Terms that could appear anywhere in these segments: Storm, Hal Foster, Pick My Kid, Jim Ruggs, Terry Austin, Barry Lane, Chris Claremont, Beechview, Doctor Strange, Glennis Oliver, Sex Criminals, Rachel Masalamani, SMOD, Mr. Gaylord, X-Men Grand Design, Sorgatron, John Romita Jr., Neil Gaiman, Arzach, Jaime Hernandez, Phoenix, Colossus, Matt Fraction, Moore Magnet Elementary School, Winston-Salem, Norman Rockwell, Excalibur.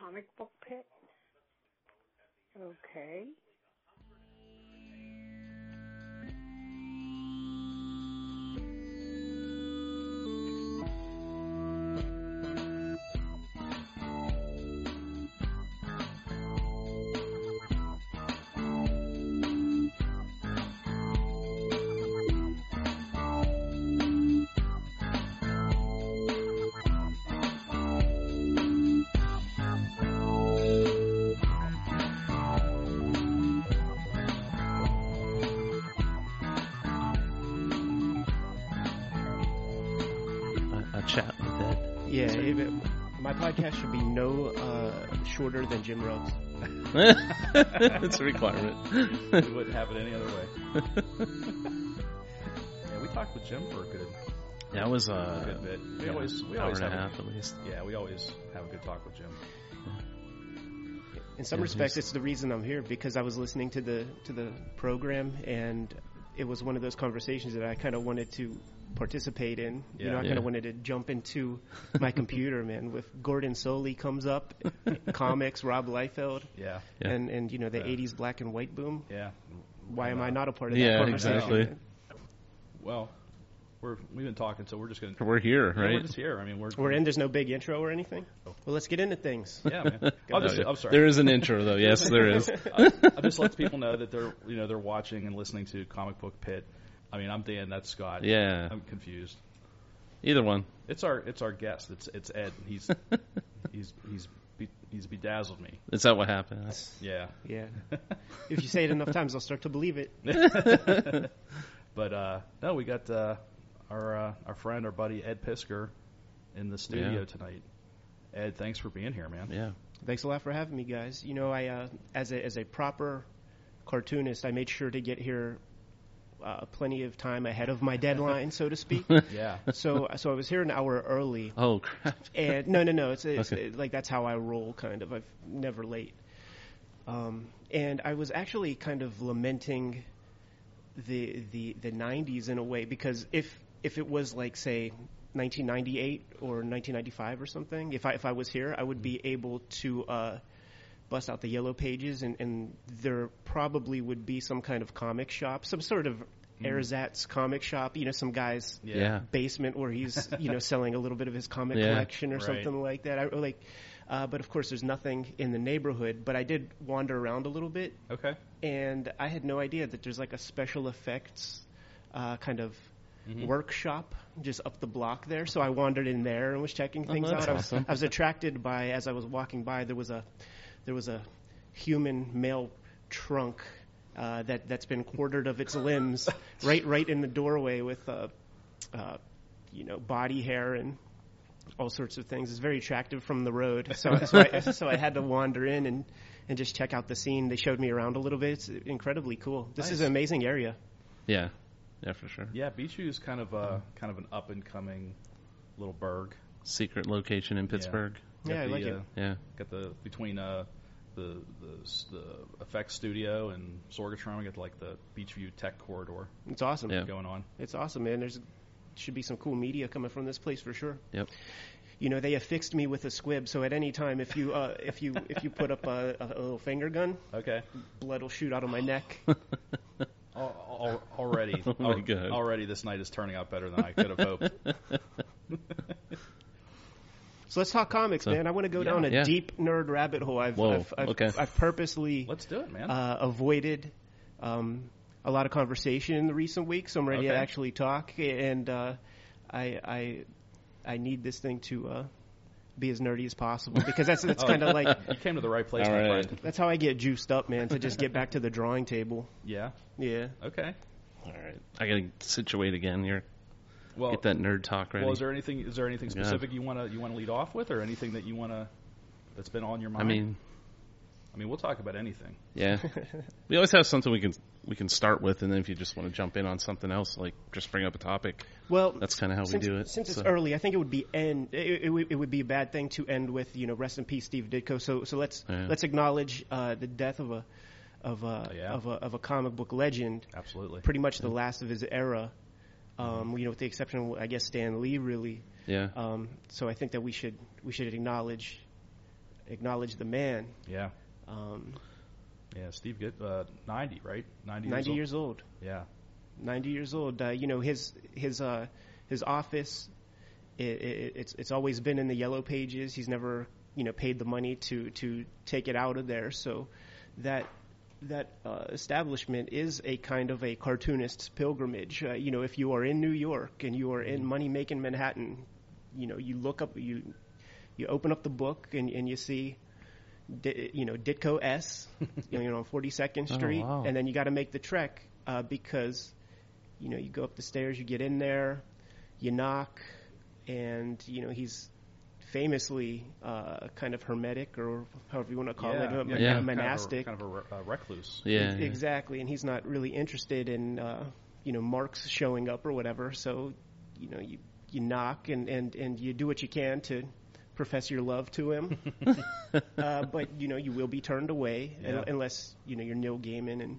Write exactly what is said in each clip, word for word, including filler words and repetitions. comic book pit. Okay. Podcast should be no uh, shorter than Jim Ruggs. It's a requirement. We wouldn't have it any other way. Yeah, we talked with Jim for a good. That was uh, a good bit. We yeah, always, we hour always and have a half at least. Yeah, we always have a good talk with Jim. Yeah. In some yeah, respects, it's the reason I'm here because I was listening to the to the program and it was one of those conversations that I kind of wanted to participate in, yeah, you know, I yeah. kind of wanted to jump into my computer, man. With Gordon Solie comes up, comics, Rob Liefeld, yeah, yeah. and and you know the yeah. eighties black and white boom. Yeah, why am I not a part of that yeah, conversation? Exactly. Well, we're we've been talking, so we're just gonna we're here, right? Yeah, we're just here. I mean, we're we're in. There's no big intro or anything. Well, let's get into things. Yeah, man. I'll just, I'm sorry. There is an intro though. Yes, there is. I, I just let people know that they're you know they're watching and listening to Comic Book Pit. I mean, I'm Dan. That's Scott. Yeah, I'm confused. Either one. It's our it's our guest. It's it's Ed. He's he's he's be, he's bedazzled me. Is that what happened? That's, yeah, yeah. If you say it enough times, I'll start to believe it. But uh, no, we got uh, our uh, our friend, our buddy Ed Piskor, in the studio yeah. tonight. Ed, thanks for being here, man. Yeah, thanks a lot for having me, guys. You know, I uh, as a as a proper cartoonist, I made sure to get here. Uh, plenty of time ahead of my deadline, so to speak. Yeah. So, so I was here an hour early. Oh crap! And no, no, no. It's, it's okay. It, like that's how I roll, kind of. I'm never late. Um, and I was actually kind of lamenting the the the nineties in a way because if if it was like say nineteen ninety-eight or nineteen ninety-five or something, if I if I was here, I would be able to. Uh, bust out the yellow pages, and, and there probably would be some kind of comic shop, some sort of mm. ersatz comic shop, you know, some guy's yeah. Yeah. basement where he's, you know, selling a little bit of his comic yeah. collection or right. something like that. I, like, uh, but, of course, there's nothing in the neighborhood, but I did wander around a little bit. Okay. And I had no idea that there's, like, a special effects uh, kind of mm-hmm. workshop just up the block there. So I wandered in there and was checking things oh, that's out. Awesome. I was, I was attracted by, as I was walking by, there was a... There was a human male trunk uh, that that's been quartered of its limbs, right, right in the doorway with, uh, uh, you know, body hair and all sorts of things. It's very attractive from the road, so so, I, so I had to wander in and, and just check out the scene. They showed me around a little bit. It's incredibly cool. This nice. Is an amazing area. Yeah, yeah, for sure. Yeah, Beechview is kind of a kind of an up and coming little burg. Secret location in Pittsburgh. Yeah. Got yeah, the, I like uh, it. Yeah, got the between uh, the, the the effects studio and Sorgatron, we got like the Beechview Tech Corridor. It's awesome yeah. going on. It's awesome, man. There's should be some cool media coming from this place for sure. Yep. You know, they affixed me with a squib, so at any time, if you uh, if you if you put up a, a little finger gun, okay, blood will shoot out of my neck. Al- already, oh my al- God. already, this night is turning out better than I could have hoped. So let's talk comics, so, man. I want to go yeah, down a yeah. deep nerd rabbit hole. I've Whoa, I've, I've, okay. I've purposely let's do it, man. Uh, avoided um, a lot of conversation in the recent weeks. So I'm ready okay. to actually talk, and uh, I, I I need this thing to uh, be as nerdy as possible because that's that's oh, kind of like you came to the right place. All right. That's how I get juiced up, man. To just get back to the drawing table. Yeah. Yeah. Okay. All right. I gotta situate again here. Well, get that nerd talk ready. Well, is there anything? Is there anything specific yeah. you want to you want to lead off with, or anything that you want to that's been on your mind? I mean, I mean, we'll talk about anything. Yeah, we always have something we can we can start with, and then if you just want to jump in on something else, like just bring up a topic. Well, that's kind of how since, we do it. Since so. It's early, I think it would be end. It, it, it would be a bad thing to end with. You know, rest in peace, Steve Ditko. So so let's yeah. let's acknowledge uh, the death of a of a, oh, yeah. of a of a comic book legend. Absolutely, pretty much yeah. the last of his era. Um, you know, with the exception of, I guess, Stan Lee, really. Yeah. Um, so I think that we should we should acknowledge acknowledge the man. Yeah. Um, yeah, Steve get uh, ninety, right? Ninety. Ninety years old. Years old. Yeah. Ninety years old. Uh, you know, his his uh, his office. It, it, it's it's always been in the yellow pages. He's never you know paid the money to to take it out of there. So that that uh, establishment is a kind of a cartoonist's pilgrimage. Uh, you know, if you are in New York and you are in money making Manhattan, you know, you look up you you open up the book and, and you see. D- you know, Ditko S, you know, on forty-second Street, oh, wow. and then you got to make the trek uh, because, you know, you go up the stairs, you get in there, you knock, and, you know, he's famously uh, kind of hermetic or however you want to call yeah. it, a, yeah. a monastic. Kind of a, kind of a recluse. Yeah, yeah. Exactly, and he's not really interested in, uh, you know, Marx showing up or whatever, so, you know, you, you knock and, and, and you do what you can to... profess your love to him, uh, but you know you will be turned away yeah. unless you know you're Neil Gaiman and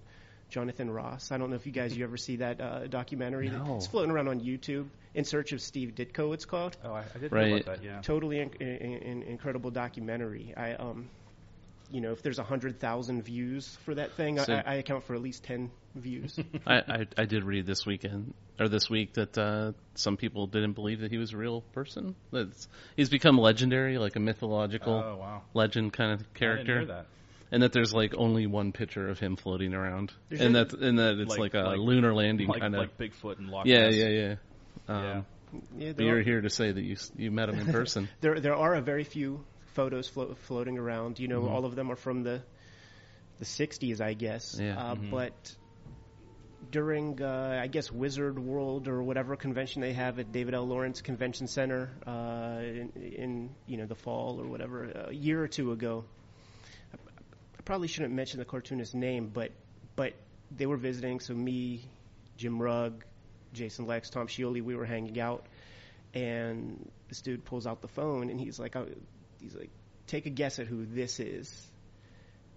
Jonathan Ross. I don't know if you guys you ever see that uh, documentary no. that's floating around on YouTube, In Search of Steve Ditko. It's called. Oh, I, I did right. know about that. Yeah, totally in, in, in, incredible documentary. I, um, you know, if there's a hundred thousand views for that thing, so I, I account for at least ten views. I, I I did read this weekend. Or this week that uh, some people didn't believe that he was a real person. That's, he's become legendary, like a mythological oh, wow. legend kind of character. I didn't hear that. And that there's like only one picture of him floating around, there's and that and that it's like, like a like, lunar landing like, kind of like Bigfoot and Loch Ness. Yeah, yeah, yeah. Um, yeah. yeah but you're are, here to say that you you met him in person. there there are a very few photos flo- floating around. You know, mm-hmm. all of them are from the the sixties, I guess. Yeah. Uh, mm-hmm. But. During, uh, I guess, Wizard World or whatever convention they have at David L. Lawrence Convention Center uh, in, in, you know, the fall or whatever, a year or two ago, I, I probably shouldn't mention the cartoonist's name, but but they were visiting, so me, Jim Rugg, Jason Lex, Tom Scioli, we were hanging out, and this dude pulls out the phone, and he's like, I, he's like, take a guess at who this is,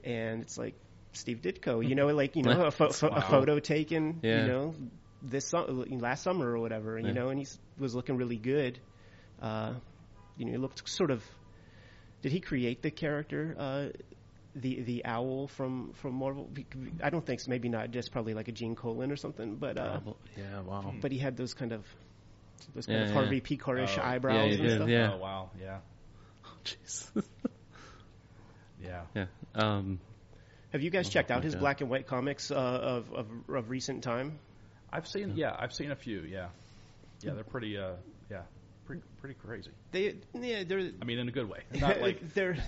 and it's like, Steve Ditko, you know, like, you know, a, fo- wow. a photo taken, yeah. you know, this su- last summer or whatever, and, yeah. you know, and he was looking really good. Uh, you know, he looked sort of, did he create the character, uh, the the owl from, from Marvel? I don't think so, maybe not, just probably like a Gene Colan or something, but, uh, yeah, wow. But he had those kind of, those kind yeah, of Harvey yeah. Pekar-ish oh, eyebrows yeah, and did, stuff. Yeah. Oh, wow, yeah. Oh, jeez. yeah. Yeah. Um, Have you guys oh, checked out his God. black and white comics uh, of, of of recent time? I've seen, yeah, I've seen a few, yeah, yeah, they're pretty, uh, yeah, pretty, pretty crazy. They, yeah, they're. I mean, in a good way. Not like they're,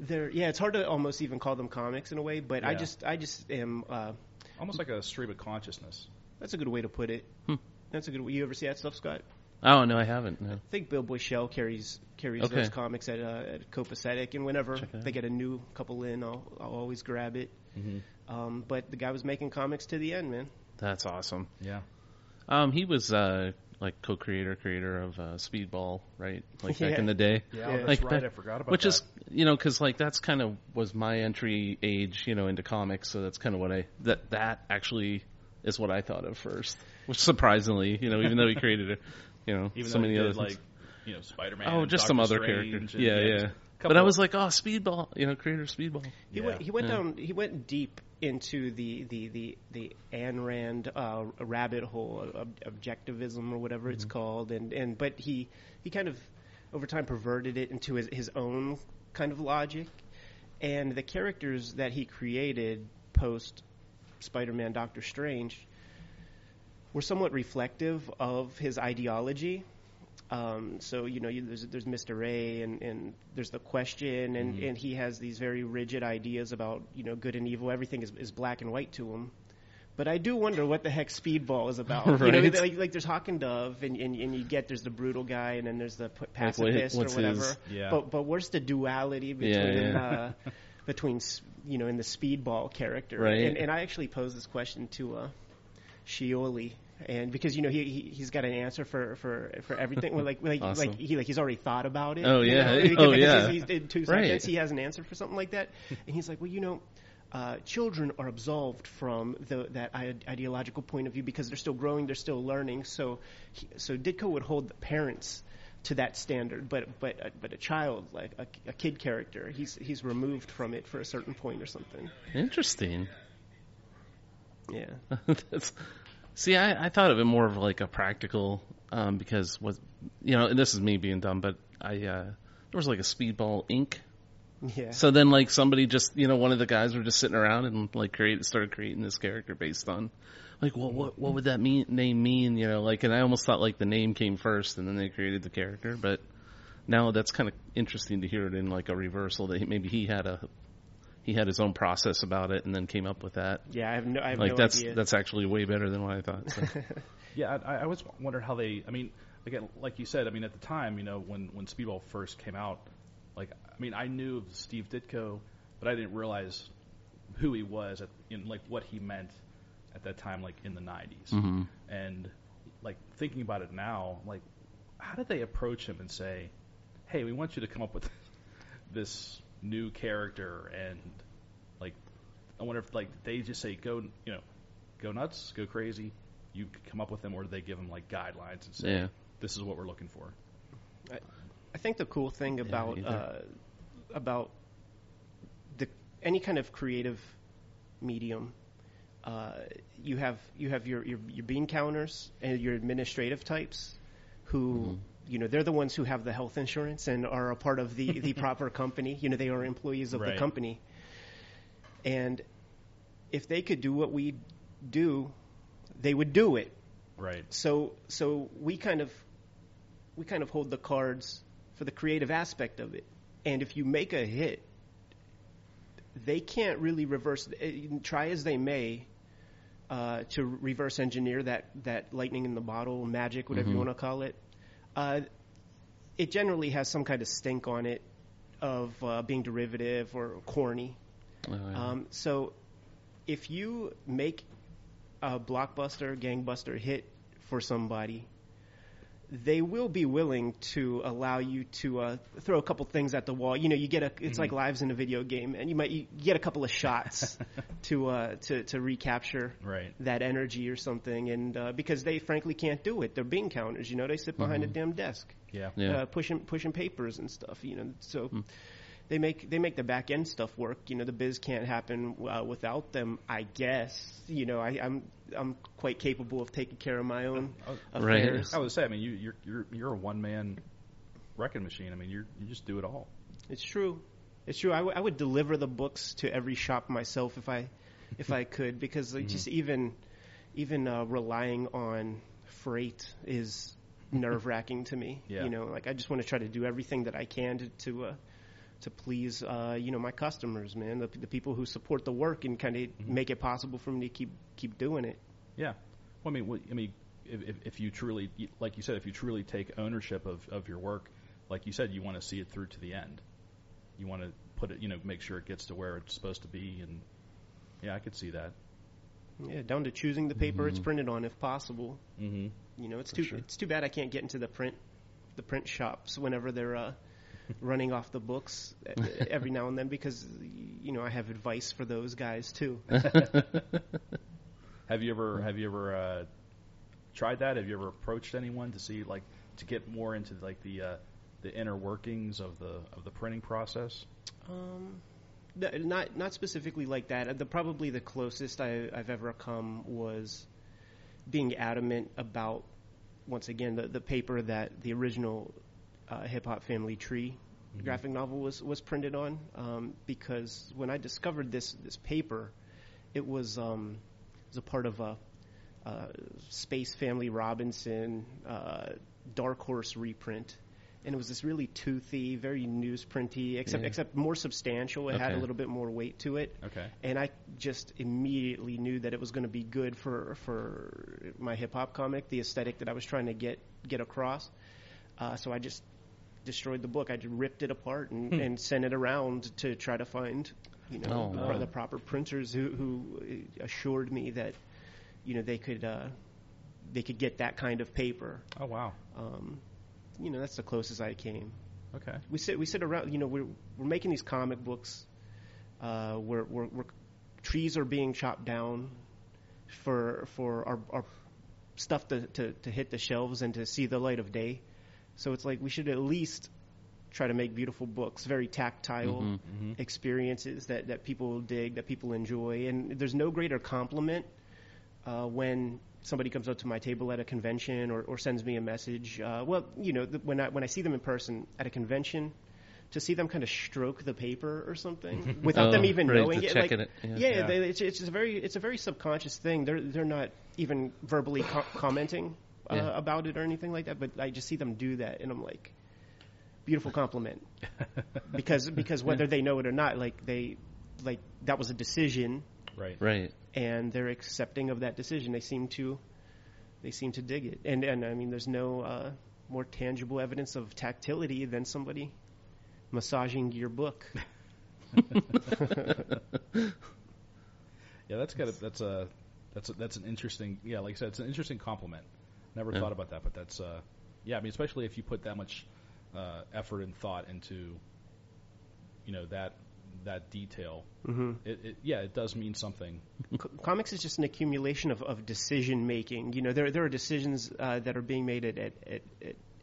they're, yeah. It's hard to almost even call them comics in a way, but yeah. I just, I just am. Uh, almost like a stream of consciousness. That's a good way to put it. Hmm. That's a good way. You ever see that stuff, Scott? Oh no, I haven't. No. I think Bill Bushell carries carries okay. those comics at, uh, at Copacetic, and whenever they get a new couple in, I'll, I'll always grab it. Mm-hmm. Um, but the guy was making comics to the end, man. That's awesome. Yeah. Um, he was uh, like co-creator, creator of uh, Speedball, right? Like back yeah. in the day. Yeah, yeah. That's like, right. That, I forgot about which that. Which is, you know, because like that's kind of was my entry age, you know, into comics. So that's kind of what I that that actually is what I thought of first. Which surprisingly, you know, even though he created it. You know, even so many other did, like, you know, Spider Man. Oh, just Doctor some other characters. Yeah, yeah. yeah. But I was like, oh, Speedball. You know, creator of Speedball. He yeah. went. He went yeah. down. He went deep into the the the the Ayn Rand uh, rabbit hole, ob- objectivism or whatever mm-hmm. it's called, and, and but he he kind of over time perverted it into his his own kind of logic, and the characters that he created post Spider Man, Doctor Strange. Were somewhat reflective of his ideology. Um, so, you know, you, there's, there's Mister A and, and there's The Question, and, mm-hmm. and he has these very rigid ideas about, you know, good and evil. Everything is, is black and white to him. But I do wonder what the heck Speedball is about. Right. You know, like, like there's Hawk and Dove, and, and, and you get there's the brutal guy, and then there's the pacifist like what, or whatever. His, yeah. But but where's the duality between yeah, yeah. Uh, between you know in the Speedball character? Right. And, and I actually posed this question to. Uh, Scioli, and because you know he, he he's got an answer for for, for everything. Well, like like, awesome. like he like he's already thought about it. Oh yeah, you know? oh yeah. He's, he's, in two seconds right. he has an answer for something like that, and he's like, well, you know, uh, children are absolved from the, that ideological point of view because they're still growing, they're still learning. So he, so Ditko would hold the parents to that standard, but but uh, but a child, like a, a kid character, he's he's removed from it for a certain point or something. Interesting. Yeah. That's, see, I, I thought of it more of like a practical, um, because what you know, and this is me being dumb, but I uh, there was like a Speedball Incorporated. Yeah. So then, like somebody just, you know, one of the guys were just sitting around and like created, started creating this character based on, like, well, what what would that mean, name mean, you know, like, and I almost thought like the name came first and then they created the character, but now that's kind of interesting to hear it in like a reversal that he, maybe he had a he had his own process about it and then came up with that. Yeah, I have no, I have like no that's idea. That's actually way better than what I thought. So. Yeah, I, I always wondered how they. I mean, again, like you said, I mean, at the time, you know, when when Speedball first came out. Like, I mean, I knew of Steve Ditko, but I didn't realize who he was, at, in, like, what he meant at that time, like, in the nineties. Mm-hmm. And, like, thinking about it now, like, how did they approach him and say, hey, we want you to come up with this new character? And, like, I wonder if, like, they just say, go, you know, go nuts, go crazy. You come up with them, or do they give them, like, guidelines and say, yeah. This is what we're looking for? I- I think the cool thing about yeah, uh, about the any kind of creative medium, uh, you have you have your, your your bean counters and your administrative types, who mm-hmm. you know they're the ones who have the health insurance and are a part of the, the proper company. You know they are employees of right. the company, and if they could do what we do, they would do it. Right. So so we kind of we kind of hold the cards for the creative aspect of it. And if you make a hit, they can't really reverse – try as they may uh, to reverse engineer that, that lightning in the bottle, magic, whatever mm-hmm. you want to call it. Uh, it generally has some kind of stink on it of uh, being derivative or corny. Oh, yeah. um, so if you make a blockbuster, gangbuster hit for somebody – they will be willing to allow you to uh, throw a couple things at the wall. You know, you get a it's mm-hmm. like lives in a video game, and you might you get a couple of shots to uh, to to recapture right. that energy or something. And uh, because they frankly can't do it, they're bean counters. You know, they sit behind mm-hmm. a damn desk, yeah, yeah. Uh, pushing pushing papers and stuff. You know, so mm. they make they make the back end stuff work. You know, the biz can't happen uh, without them. I guess. You know, I, I'm. I'm quite capable of taking care of my own affairs. Right. I would say, I mean, you, you're you're you're a one man wrecking machine. I mean, you you just do it all. It's true, it's true. I, w- I would deliver the books to every shop myself if I if I could, because like, mm-hmm. just even even uh, relying on freight is nerve wracking to me. Yeah. You know, like I just want to try to do everything that I can to to, uh, to please uh, you know my customers, man, the, the people who support the work and kind of mm-hmm. make it possible for me to keep. keep doing it. Yeah. Well, I mean, well, I mean, if, if you truly, like you said, if you truly take ownership of, of your work, like you said, you want to see it through to the end. You want to put it, you know, make sure it gets to where it's supposed to be. And yeah, I could see that. Yeah. Down to choosing the paper mm-hmm. it's printed on, if possible. Mm-hmm. You know, it's For too, sure. it's too bad I can't get into the print, the print shops whenever they're, uh, running off the books every now and then, because, you know, I have advice for those guys too. Have you ever have you ever uh, tried that? Have you ever approached anyone to see like to get more into like the uh, the inner workings of the of the printing process? Um, th- not not specifically like that. The probably the closest I, I've ever come was being adamant about, once again, the, the paper that the original uh, Hip Hop Family Tree mm-hmm. graphic novel was was printed on. Um, because when I discovered this this paper, it was. Um, It was a part of a uh, Space Family Robinson uh, Dark Horse reprint, and it was this really toothy, very newsprinty, except yeah. except more substantial. It okay. had a little bit more weight to it. Okay. And I just immediately knew that it was going to be good for for my hip hop comic, the aesthetic that I was trying to get get across. Uh, so I just destroyed the book. I just ripped it apart and, hmm. and sent it around to try to find. You know, oh, wow. the proper printers who, who assured me that, you know, they could uh, they could get that kind of paper. Oh wow! Um, you know, that's the closest I came. Okay. We sit we sit around. You know, we're we're making these comic books. Uh, where we're, we're trees are being chopped down for for our, our stuff to, to, to hit the shelves and to see the light of day. So it's like we should at least try to make beautiful books, very tactile mm-hmm, mm-hmm. experiences that, that people dig, that people enjoy. And there's no greater compliment uh, when somebody comes up to my table at a convention or, or sends me a message. Uh, well, you know, the, when I when I see them in person at a convention, to see them kind of stroke the paper or something without oh, them even right, knowing it. Like, it. Yeah, yeah, yeah. They, it's, it's a very it's a very subconscious thing. They're they're not even verbally co- commenting uh, yeah. about it or anything like that. But I just see them do that, and I'm like, beautiful compliment, because because whether yeah. they know it or not, like they like that was a decision. Right. Right. And they're accepting of that decision. They seem to, they seem to dig it. And and I mean, there's no uh, more tangible evidence of tactility than somebody massaging your book. Yeah, that's got a, that's a that's a, that's an interesting yeah. Like I said, it's an interesting compliment. Never yeah. thought about that, but that's uh, yeah. I mean, especially if you put that much uh, effort and thought into, you know, that. that detail, mm-hmm. it, it, yeah, it does mean something. Co- comics is just an accumulation of, of decision making. You know, there there are decisions uh, that are being made at at, at,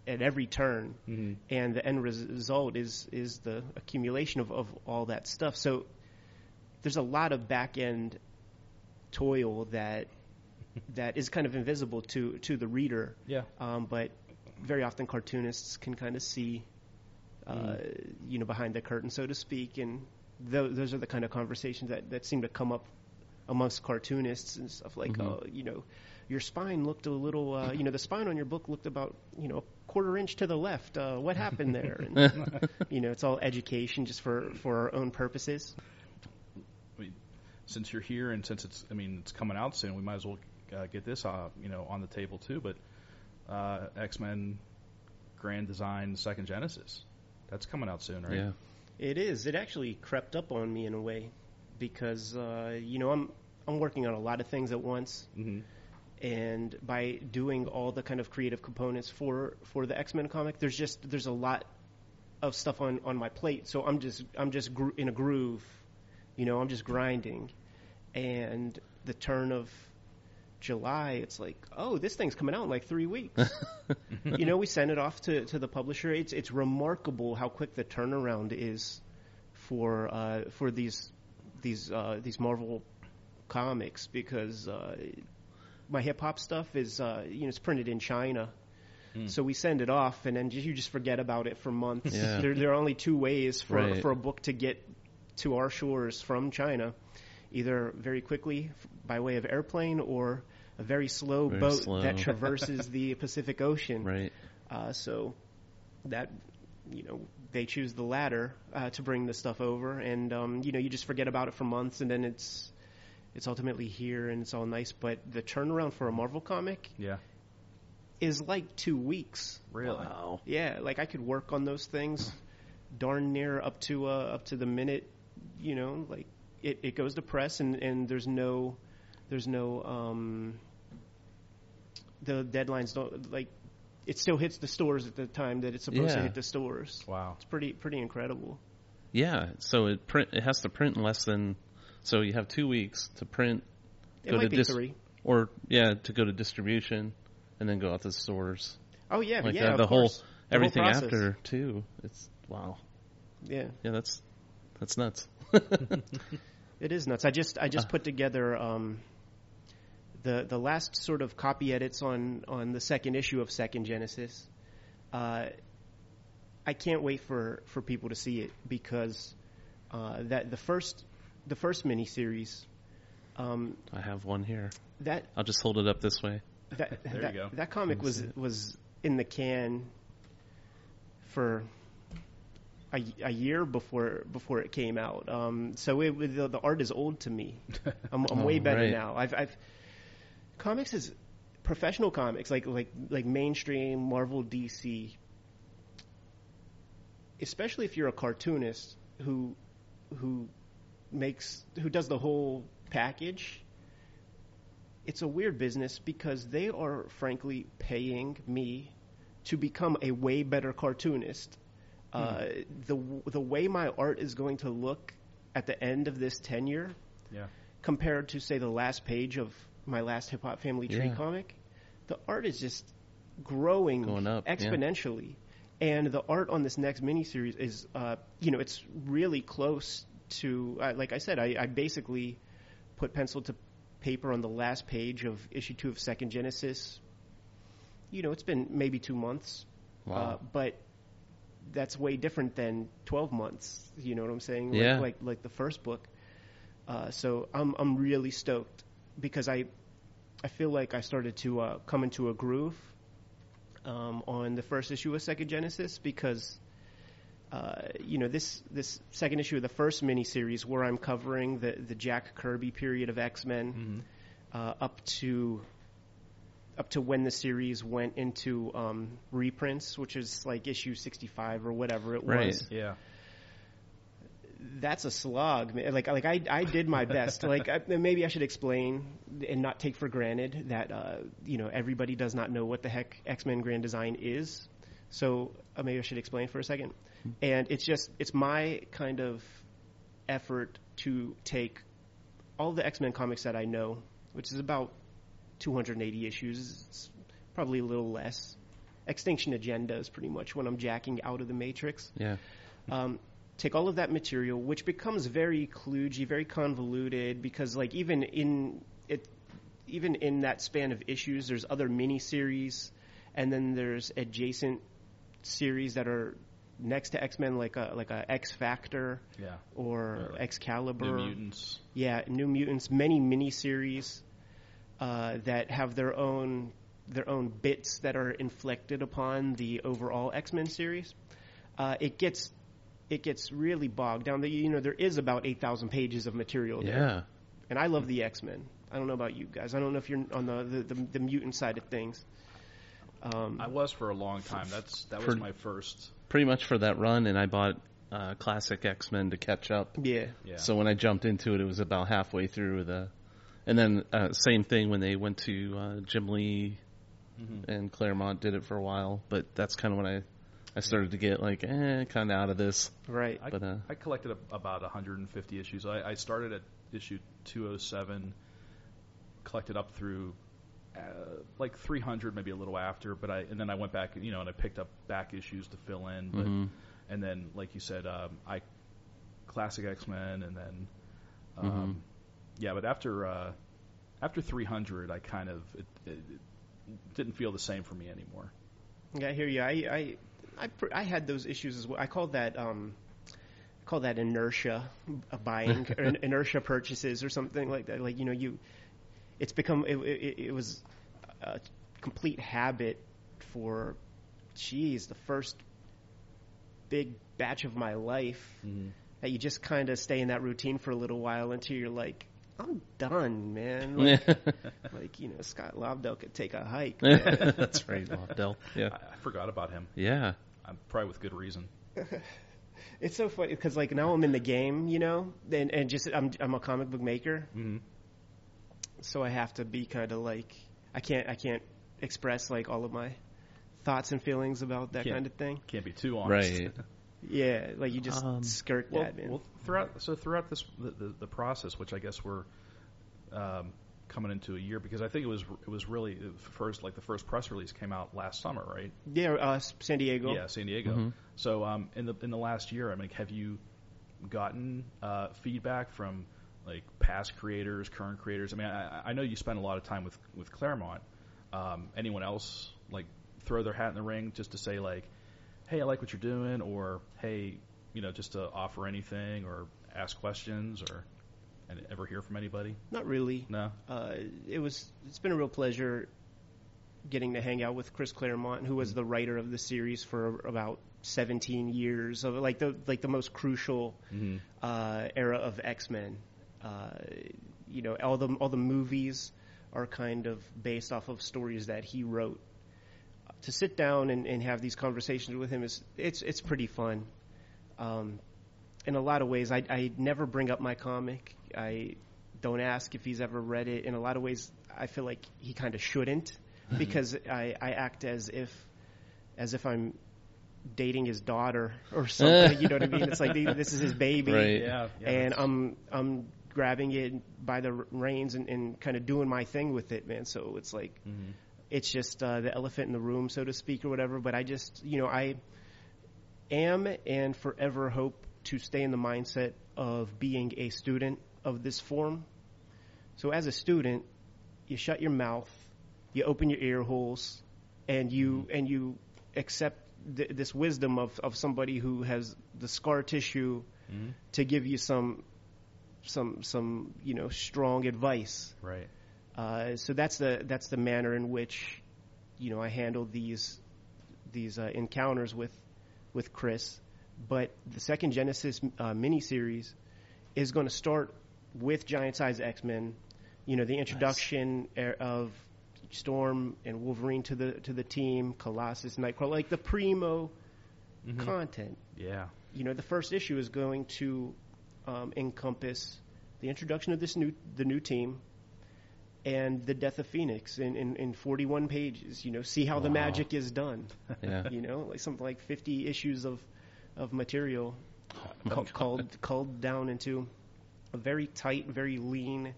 at every turn, mm-hmm. and the end res- result is is the accumulation of, of all that stuff. So there's a lot of back end toil that that is kind of invisible to to the reader. Yeah. Um, but very often cartoonists can kind of see, uh, mm. you know, behind the curtain, so to speak, and Th- those are the kind of conversations that, that seem to come up amongst cartoonists and stuff like, mm-hmm. oh, you know, your spine looked a little, uh, you know, the spine on your book looked about, you know, a quarter inch to the left. Uh, what happened there? And, you know, it's all education just for, for our own purposes. I mean, since you're here and since it's, I mean, it's coming out soon, we might as well uh, get this, uh, you know, on the table too. But uh, X-Men Grand Design, Second Genesis, that's coming out soon, right? Yeah. It is. It actually crept up on me in a way because, uh, you know, I'm I'm working on a lot of things at once. Mm-hmm. And by doing all the kind of creative components for, for the X-Men comic, there's just there's a lot of stuff on, on my plate. So I'm just I'm just gro- in a groove, you know, I'm just grinding. And the turn of July, it's like, oh, this thing's coming out in like three weeks. You know, we sent it off to, to the publisher. It's it's remarkable how quick the turnaround is for uh, for these these uh, these Marvel comics because uh, my hip hop stuff is uh, you know it's printed in China, mm. so we send it off and then you just forget about it for months. Yeah. There there are only two ways for right. for a book to get to our shores from China. Either very quickly by way of airplane or a very slow very boat slow. that traverses the Pacific Ocean. Right. Uh, so that, you know, they choose the latter uh, to bring the stuff over. And, um, you know, you just forget about it for months and then it's it's ultimately here and it's all nice. But the turnaround for a Marvel comic yeah. is like two weeks. Really? Wow. Yeah. Like I could work on those things darn near up to uh, up to the minute, you know, like. It, it goes to press and, and there's no there's no um, the deadlines don't like it still hits the stores at the time that it's supposed yeah. to hit the stores. Wow, it's pretty pretty incredible. Yeah, so it print it has to print less than so you have two weeks to print. It go might to be dis- three or yeah to go to distribution and then go out to stores. Oh yeah, like yeah, that, the of whole course. everything the whole after too. It's wow. Yeah, yeah, that's that's nuts. It is nuts. I just I just put together um, the the last sort of copy edits on, on the second issue of Second Genesis. Uh, I can't wait for, for people to see it because uh, that the first the first miniseries. Um, I have one here. That I'll just hold it up this way. That, there that, you go. That comic was was in the can for A, a year before before it came out, um, so it, the, the art is old to me. I'm, I'm oh, way better right. now. I've, I've comics is professional comics, like like like mainstream Marvel, D C. Especially if you're a cartoonist who who makes who does the whole package. It's a weird business because they are frankly paying me to become a way better cartoonist. Uh, the the way my art is going to look at the end of this tenure yeah. compared to, say, the last page of my last Hip Hop Family Tree yeah. comic, the art is just growing going up, exponentially. Yeah. And the art on this next miniseries is, uh, you know, it's really close to, uh, like I said, I, I basically put pencil to paper on the last page of issue two of Second Genesis. You know, it's been maybe two months. Wow. Uh, but that's way different than twelve months. You know what I'm saying? Yeah. Like, like, like the first book. Uh, so I'm I'm really stoked because I I feel like I started to uh, come into a groove um, on the first issue of Second Genesis because, uh, you know, this this second issue of the first miniseries where I'm covering the, the Jack Kirby period of X-Men mm-hmm. uh, up to up to when the series went into um, reprints, which is like issue sixty-five or whatever it right. was. Yeah. That's a slog, man. Like, like I, I did my best. Like, I, maybe I should explain and not take for granted that, uh, you know, everybody does not know what the heck X-Men Grand Design is. So uh, maybe I should explain for a second. And it's just, it's my kind of effort to take all the X-Men comics that I know, which is about two hundred eighty issues. It's probably a little less. Extinction Agenda is pretty much when I'm jacking out of the Matrix. Yeah. Um, take all of that material, which becomes very kludgy, very convoluted, because like even in it, even in that span of issues, there's other miniseries, and then there's adjacent series that are next to X-Men, like a like a X Factor, yeah, or, or Excalibur, New Mutants, yeah, New Mutants, many miniseries uh, that have their own their own bits that are inflected upon the overall X-Men series. Uh, it gets It gets really bogged down. You know, there is about eight thousand pages of material there. Yeah. And I love the X-Men. I don't know about you guys. I don't know if you're on the the, the, the mutant side of things. Um, I was for a long time. That's That was for, my first. Pretty much for that run, and I bought uh, Classic X-Men to catch up. Yeah. yeah. So when I jumped into it, it was about halfway through the... And then uh, same thing when they went to uh, Jim Lee mm-hmm. and Claremont did it for a while. But that's kind of when I... I started to get like, eh, kind of out of this. Right. I, but, uh, I collected a, about one hundred fifty issues. I, I started at issue two oh seven, collected up through uh, like three hundred, maybe a little after. But I and then I went back, you know, and I picked up back issues to fill in. But, mm-hmm. And then, like you said, um, I Classic X-Men, and then um, mm-hmm. yeah. But after uh, after three hundred, I kind of it, it, it didn't feel the same for me anymore. Yeah, I hear you. I. I I, I had those issues as well. I call that um, I call that inertia buying, or inertia purchases, or something like that. Like you know, you it's become it, it, it was a complete habit for, geez, the first big batch of my life mm-hmm. that you just kind of stay in that routine for a little while until you're like, I'm done, man. Like, like, you know, Scott Lobdell could take a hike. That's right, Lobdell. Yeah, I, I forgot about him. Yeah. I'm probably with good reason. It's so funny because like now I'm in the game, you know, and, and just I'm I'm a comic book maker, mm-hmm. so I have to be kind of like I can't I can't express like all of my thoughts and feelings about that can't, kind of thing. Can't be too honest, right? Yeah, like you just um, skirt well, that, man. Well, throughout so throughout this the, the, the process, which I guess we're um, coming into a year, because I think it was it was really first like the first press release came out last summer, right? Yeah, uh, San Diego. Yeah, San Diego. Mm-hmm. So um, in the in the last year, I mean, have you gotten uh, feedback from like past creators, current creators? I mean, I, I know you spent a lot of time with with Claremont. Um, anyone else like throw their hat in the ring just to say like, hey, I like what you're doing, or hey, you know, just to offer anything or ask questions, or and ever hear from anybody? Not really. No. Uh, it was. It's been a real pleasure getting to hang out with Chris Claremont, who was the writer of the series for about seventeen years of like the like the most crucial mm-hmm. uh, era of X-Men. Uh, you know, all the all the movies are kind of based off of stories that he wrote. To sit down and, and have these conversations with him is it's it's pretty fun. Um, in a lot of ways, I, I never bring up my comic. I don't ask if he's ever read it. In a lot of ways, I feel like he kind of shouldn't because I, I act as if as if I'm dating his daughter or something. You know what I mean? It's like this is his baby, right. yeah, yeah, and that's... I'm I'm grabbing it by the reins and, and kind of doing my thing with it, man. So it's like. Mm-hmm. It's just uh, the elephant in the room, so to speak, or whatever. But I just, you know, I am and forever hope to stay in the mindset of being a student of this form. So as a student, you shut your mouth, you open your ear holes, and you and you accept th- this wisdom of, of somebody who has the scar tissue mm-hmm. to give you some some some you know strong advice. Right. Uh, so that's the that's the manner in which you know I handled these these uh, encounters with with Chris. But the Second Genesis uh, miniseries is going to start with Giant Size X-Men. You know, the introduction nice. of Storm and Wolverine to the to the team, Colossus, Nightcrawler, like the primo mm-hmm. content. Yeah. You know, the first issue is going to um, encompass the introduction of this new the new team and the death of Phoenix in, in, in forty-one pages. You know, see how wow. the magic is done. Yeah. You know, like something like fifty issues of of material oh ca- called called down into a very tight, very lean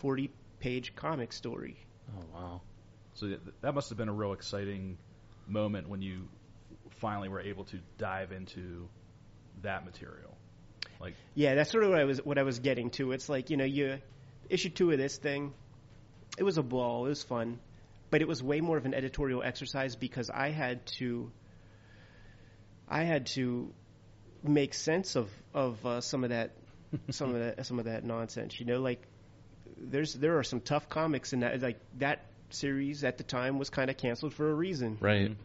forty-page comic story. Oh, wow. So that must have been a real exciting moment when you finally were able to dive into that material. Like, yeah, that's sort of what I was what I was getting to. It's like, you know, you issue two of this thing, it was a ball, it was fun, but it was way more of an editorial exercise because I had to I had to make sense of of uh, some of that some of that some of that nonsense, you know, like There's there are some tough comics in that, like that series at the time was kind of canceled for a reason, right?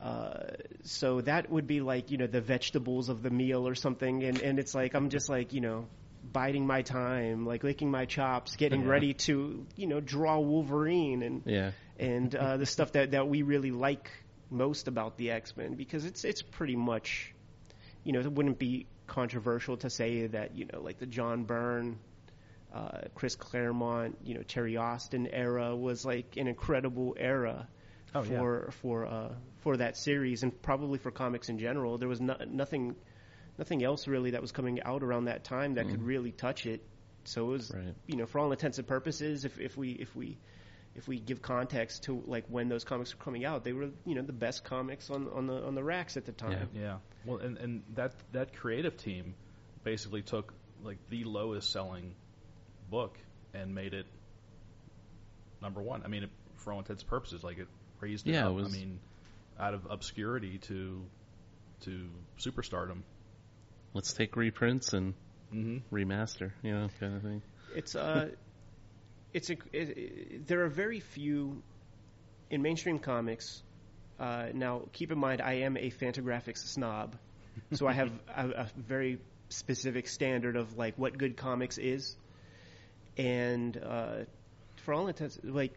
Uh, so that would be like, you know, the vegetables of the meal or something, and, and it's like I'm just like, you know, biding my time, like licking my chops, getting yeah. ready to, you know, draw Wolverine and yeah. and uh, the stuff that, that we really like most about the X-Men, because it's it's pretty much, you know, it wouldn't be controversial to say that, you know, like the John Byrne, Uh, Chris Claremont, you know, Terry Austin era was like an incredible era oh, for yeah. for uh, for that series and probably for comics in general. There was no, nothing nothing else really that was coming out around that time that mm. could really touch it. So it was, right. you know, for all intents and purposes, if, if we if we if we give context to like when those comics were coming out, they were, you know, the best comics on, on the on the racks at the time. Yeah, yeah. Well, and, and that that creative team basically took like the lowest selling book and made it number one. I mean, it, for all intents and purposes, like it raised it yeah, up. It was... I mean, out of obscurity to to superstardom. Let's take reprints and mm-hmm. remaster, you know, kind of thing. It's uh, it's a, it, it, there are very few in mainstream comics. Uh, now, keep in mind, I am a Fantagraphics snob, so I have a, a very specific standard of like what good comics is. And uh, for all intents, like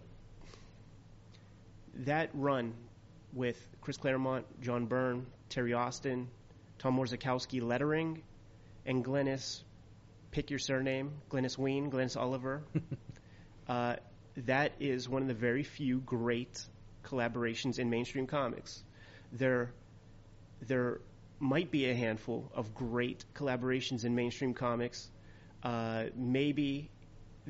that run with Chris Claremont, John Byrne, Terry Austin, Tom Morzakowski lettering, and Glennis, pick your surname, Glennis Ween, Glennis Oliver, uh, that is one of the very few great collaborations in mainstream comics. There, there might be a handful of great collaborations in mainstream comics. Uh, maybe.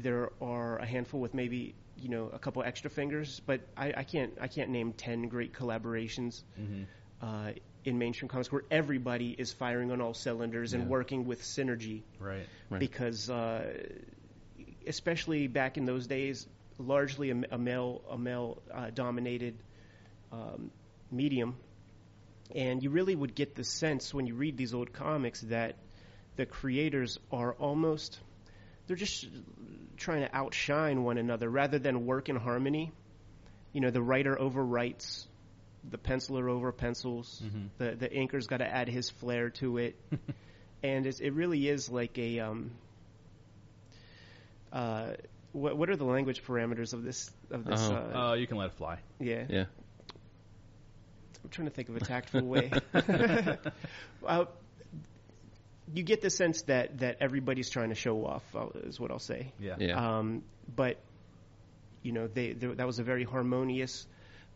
There are a handful with maybe, you know, a couple extra fingers, but I, I can't I can't name ten great collaborations mm-hmm. uh, in mainstream comics where everybody is firing on all cylinders yeah. and working with synergy. Right. right. Because uh, especially back in those days, largely a, a male a male uh, dominated um, medium, and you really would get the sense when you read these old comics that the creators are almost. They're just trying to outshine one another rather than work in harmony. You know, the writer overwrites, the penciler over pencils, mm-hmm. the the inker's got to add his flair to it, and it's, it really is like a. Um, uh, what what are the language parameters of this of this? Oh, uh, uh, you can let it fly. Yeah. Yeah. I'm trying to think of a tactful way. uh, You get the sense that, that everybody's trying to show off, is what I'll say. Yeah. yeah. Um, but, you know, they, they, that was a very harmonious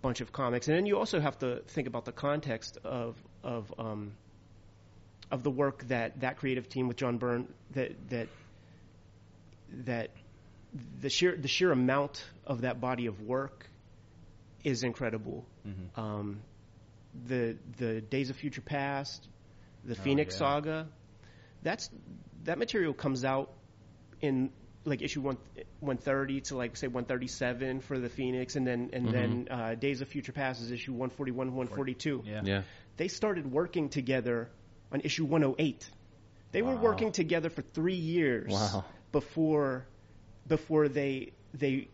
bunch of comics. And then you also have to think about the context of of um, of the work that that creative team with John Byrne, that that that the sheer the sheer amount of that body of work is incredible. Mm-hmm. Um, the the Days of Future Past, the oh, Phoenix yeah. saga. That's that material comes out in like issue one one thirty to like say one thirty seven for the Phoenix, and then and mm-hmm. then uh, Days of Future Past is issue one forty one, one forty two. Yeah. yeah, they started working together on issue one oh eight. They wow. were working together for three years wow. before before they they.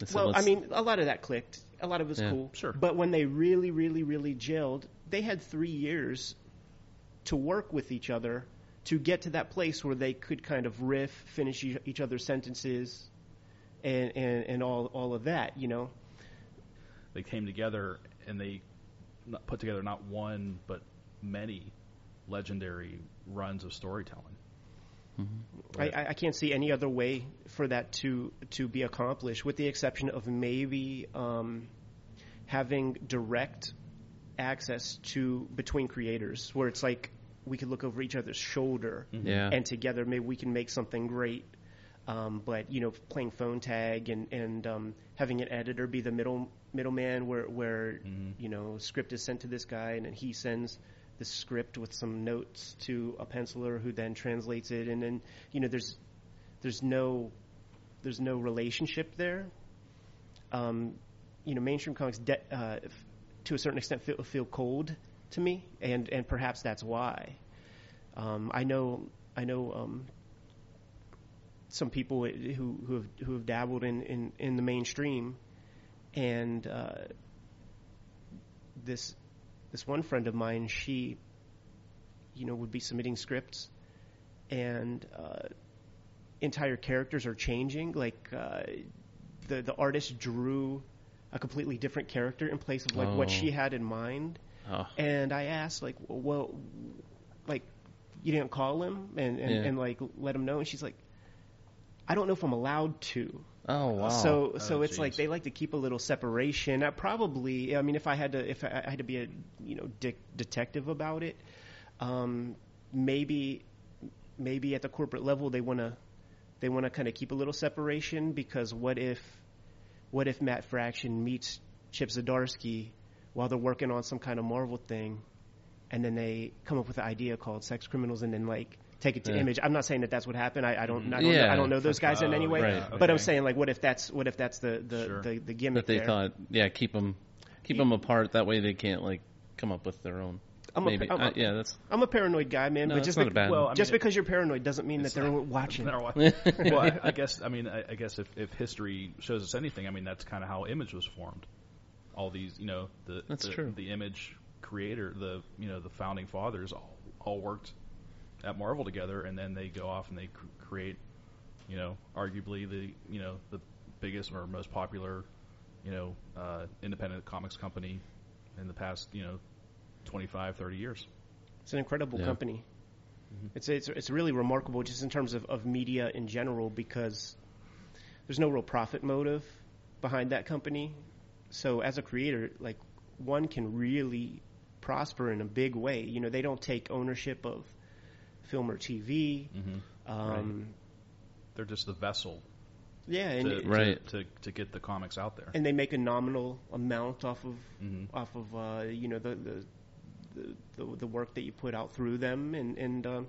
It's well, almost... I mean, a lot of that clicked. A lot of it was yeah, cool. Sure. But when they really, really, really gelled, they had three years to work with each other to get to that place where they could kind of riff, finish each other's sentences, and, and, and all all of that, you know? They came together and they put together not one, but many legendary runs of storytelling. Mm-hmm. Right. I, I can't see any other way for that to to be accomplished, with the exception of maybe um, having direct access to between creators, where it's like we could look over each other's shoulder mm-hmm. yeah. and together maybe we can make something great. Um, but you know, playing phone tag and and um, having an editor be the middle middleman, where where mm-hmm. you know, script is sent to this guy and then he sends the script with some notes to a penciler who then translates it, and then you know there's there's no there's no relationship there. Um, you know, mainstream comics de- uh, f- to a certain extent feel, feel cold to me, and, and perhaps that's why. Um, I know I know um, some people who who have, who have dabbled in, in, in the mainstream, and uh, this. This one friend of mine, she, you know, would be submitting scripts, and uh, entire characters are changing. Like uh, the the artist drew a completely different character in place of like oh. what she had in mind. Oh. And I asked, like, well, like you didn't call him and and, yeah. and like let him know. And she's like, I don't know if I'm allowed to. Oh wow! So so oh, it's geez. Like they like to keep a little separation. I probably, I mean, if I had to, if I had to be a you know dick detective about it, um, maybe maybe at the corporate level they wanna they wanna kind of keep a little separation, because what if what if Matt Fraction meets Chip Zdarsky while they're working on some kind of Marvel thing, and then they come up with an idea called Sex Criminals, and then like. Take it to yeah. Image. I'm not saying that that's what happened. I, I don't. I don't, yeah. know, I don't know those guys oh, in any way. Right. Okay. But I'm saying, like, what if that's what if that's the the, sure. the, the gimmick that they there. Thought? Yeah, keep them keep yeah. them apart. That way they can't like come up with their own. I'm maybe. A, I'm a, I, yeah, that's. I'm a paranoid guy, man. No, but just bec- well, I mean, just it, because you're paranoid doesn't mean that they're not, watching. They're watching. Well, I, I guess. I mean, I, I guess if, if history shows us anything, I mean, that's kind of how Image was formed. All these, you know, the that's the, true. The Image creator, the you know, the founding fathers all, all worked at Marvel together, and then they go off and they cr- create, you know, arguably the you know the biggest or most popular, you know, uh, independent comics company in the past you know twenty-five, thirty years. It's an incredible yeah. company. Mm-hmm. It's it's it's really remarkable just in terms of, of media in general, because there's no real profit motive behind that company. So as a creator, like one can really prosper in a big way. You know, they don't take ownership of film or T V. Mm-hmm. Um, right. They're just the vessel. Yeah, and to, it, right. to, to to get the comics out there. And they make a nominal amount off of mm-hmm. off of uh, you know the the, the the the work that you put out through them, and and um,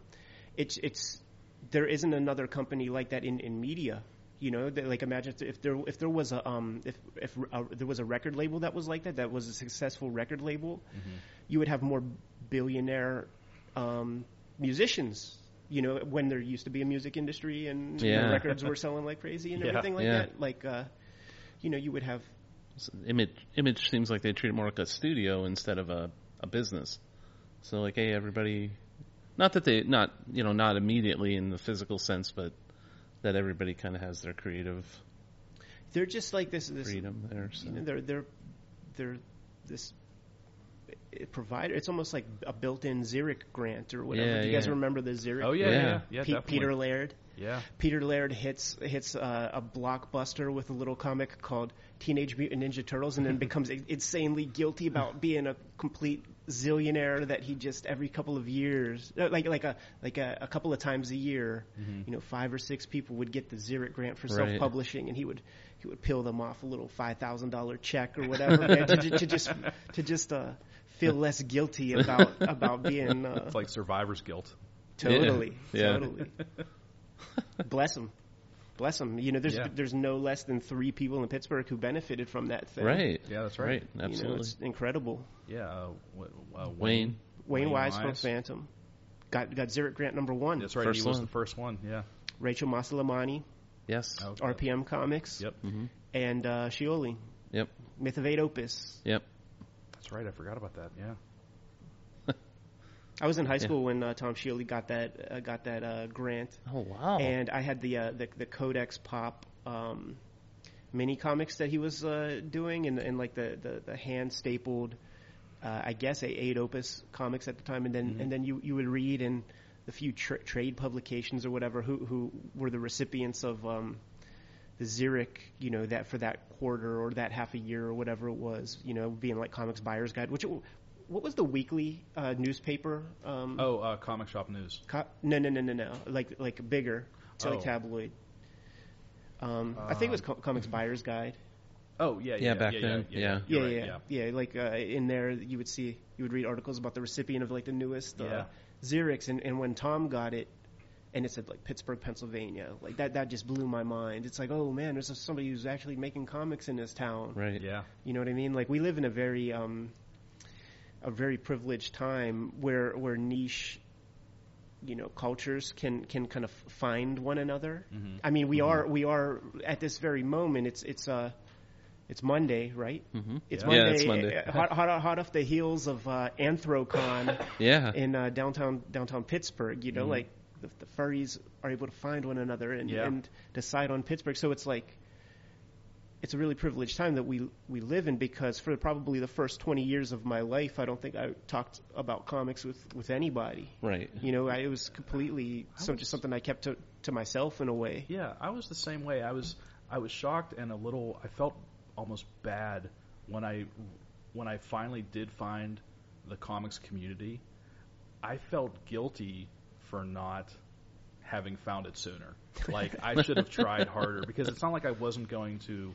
it's it's there isn't another company like that in, in media. You know, they, like imagine if there if there was a um if if a, there was a record label that was like that that was a successful record label, mm-hmm. you would have more billionaire. Um, musicians, you know, when there used to be a music industry and yeah. you know, records were selling like crazy and yeah. everything like yeah. that. Like, uh, you know, you would have... So image Image seems like they treat it more like a studio instead of a, a business. So like, hey, everybody... Not that they... Not, you know, not immediately in the physical sense, but that everybody kind of has their creative... They're just like this... this freedom there. So. You know, they're, they're, they're this... It provider, it's almost like a built-in Xeric grant or whatever. Yeah, do you yeah. guys remember the Xeric? Oh yeah, yeah, yeah. yeah Pe- Peter Laird. Yeah, Peter Laird hits hits uh, a blockbuster with a little comic called Teenage Mutant Ninja Turtles, and then becomes insanely guilty about being a complete zillionaire that he just every couple of years, like like a like a, a couple of times a year, mm-hmm. you know, five or six people would get the Xeric grant for right. self-publishing, and he would he would peel them off a little five thousand dollar check or whatever man, to, to just to just uh, feel less guilty about about being. Uh, it's like survivor's guilt. Totally, yeah. totally. Yeah. Bless them, bless them. You know, there's yeah. there's no less than three people in Pittsburgh who benefited from that thing. Right. Yeah, that's right. right. Absolutely, you know, it's incredible. Yeah, uh, uh, Wayne. Wayne. Wayne Wise from Phantom. Got got Zurich Grant number one. That's right. First he was one. the first one. Yeah. Rachel Masalamani. Yes. Okay. R P M Comics. Yep. Mm-hmm. And uh, Scioli. Yep. Myth of Eight Opus. Yep. That's right. I forgot about that. Yeah. I was in high school yeah. when uh, Tom Scioli got that uh, got that uh, grant. Oh wow! And I had the uh, the, the Codex Pop um, mini comics that he was uh, doing, and and like the the, the hand stapled, uh, I guess, a eight opus comics at the time, and then mm-hmm. and then you, you would read in the few tra- trade publications or whatever who who were the recipients of. Um, the Zurich, you know, that for that quarter or that half a year or whatever it was, you know, being like Comics Buyer's Guide, which, it, what was the weekly uh, newspaper? Um, oh, uh, Comic Shop News. Co- no, no, no, no, no. Like, like bigger, so oh. like tabloid. Um, um, I think it was Co- Comics Buyer's Guide. Oh, yeah, yeah. Yeah, back yeah, then, yeah. Yeah, yeah, yeah. yeah, right, yeah. yeah like uh, in there you would see, you would read articles about the recipient of like the newest uh, yeah. Zurichs, and, and when Tom got it, and it said, like, Pittsburgh, Pennsylvania. Like, that that just blew my mind. It's like, oh, man, there's somebody who's actually making comics in this town. Right. Yeah. You know what I mean? Like, we live in a very um, a very privileged time where where niche, you know, cultures can, can kind of find one another. Mm-hmm. I mean, we mm-hmm. are we are at this very moment. It's it's uh, it's Monday, right? Mm-hmm. It's yeah. Monday. Yeah, it's Monday. hot, hot, hot off the heels of uh, Anthrocon yeah. in uh, downtown downtown Pittsburgh, you know, mm-hmm. like. The, the furries are able to find one another and, yeah. and decide on Pittsburgh. So it's like, it's a really privileged time that we we live in, because for probably the first twenty years of my life, I don't think I talked about comics with, with anybody. Right. You know, I, it was completely I some, was, just something I kept to, to myself in a way. Yeah, I was the same way. I was I was shocked and a little, I felt almost bad when I when I finally did find the comics community. I felt guilty for not having found it sooner. Like, I should have tried harder, because it's not like I wasn't going to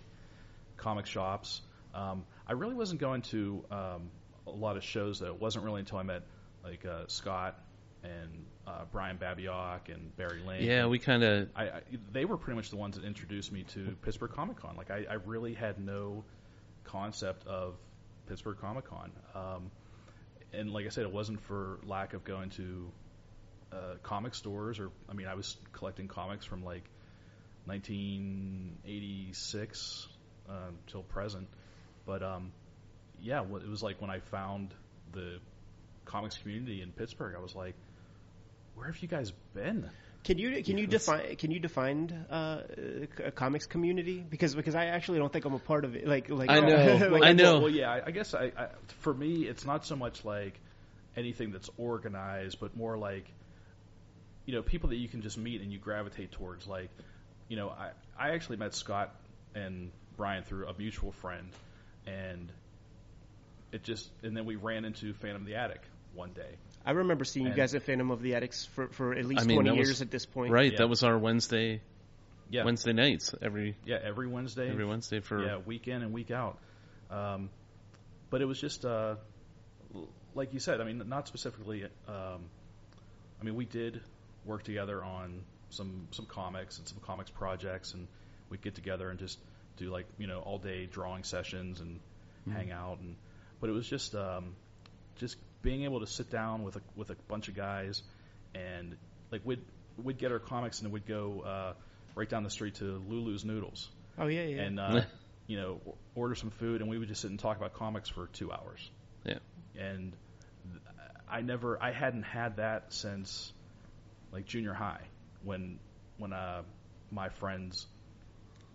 comic shops. Um, I really wasn't going to um, a lot of shows, though. It wasn't really until I met, like, uh, Scott and uh, Brian Babiak and Barry Lane. Yeah, we kind of... I, I, they were pretty much the ones that introduced me to Pittsburgh Comic-Con. Like, I, I really had no concept of Pittsburgh Comic-Con. Um, and, like I said, it wasn't for lack of going to... Uh, comic stores, or I mean, I was collecting comics from like nineteen eighty-six uh, till present. But um, yeah, it was like when I found the comics community in Pittsburgh, I was like, "Where have you guys been?" Can you can you define can you define uh, a comics community? Because because I actually don't think I'm a part of it. Like like I know like, I know. Well, well yeah, I, I guess I, I for me it's not so much like anything that's organized, but more like, you know, people that you can just meet and you gravitate towards. Like, you know, I, I actually met Scott and Brian through a mutual friend, and it just and then we ran into Phantom of the Attic one day. I remember seeing and, you guys at Phantom of the Attics for, for at least I mean, twenty years was, at this point. Right, yeah. That was our Wednesday, yeah. Wednesday nights every yeah every Wednesday every Wednesday for yeah week in and week out. Um, but it was just uh, like you said. I mean, not specifically. Um, I mean, we did. Work together on some some comics and some comics projects, and we'd get together and just do like you know all day drawing sessions and mm-hmm. hang out. And but it was just um, just being able to sit down with a, with a bunch of guys, and like we'd we'd get our comics and then we'd go uh, right down the street to Lulu's Noodles. Oh yeah, yeah. And uh, you know order some food, and we would just sit and talk about comics for two hours. Yeah. And I never I hadn't had that since. Like junior high, when when uh, my friends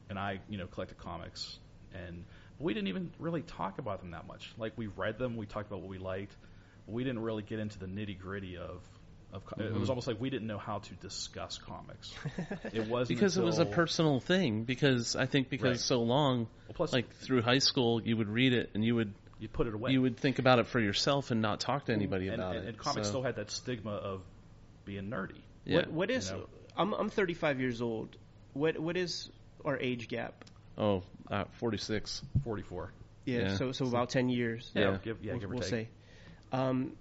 and I, you know, collected comics, and we didn't even really talk about them that much. Like we read them, we talked about what we liked, but we didn't really get into the nitty gritty of of. Mm-hmm. It was almost like we didn't know how to discuss comics. It wasn't because until, it was a personal thing. Because I think because right. so long, well, plus, like through high school, you would read it and you would you put it away. You would think about it for yourself and not talk to anybody and, about and, it. And comics so. still had that stigma of. Being nerdy. Yeah. What, what is? You know? I'm I'm thirty-five years old. What what is our age gap? Oh, uh, forty-six, forty-four. Yeah. yeah. So so about ten years. Yeah. yeah. Give, yeah we'll, give or we'll take. Say. Um,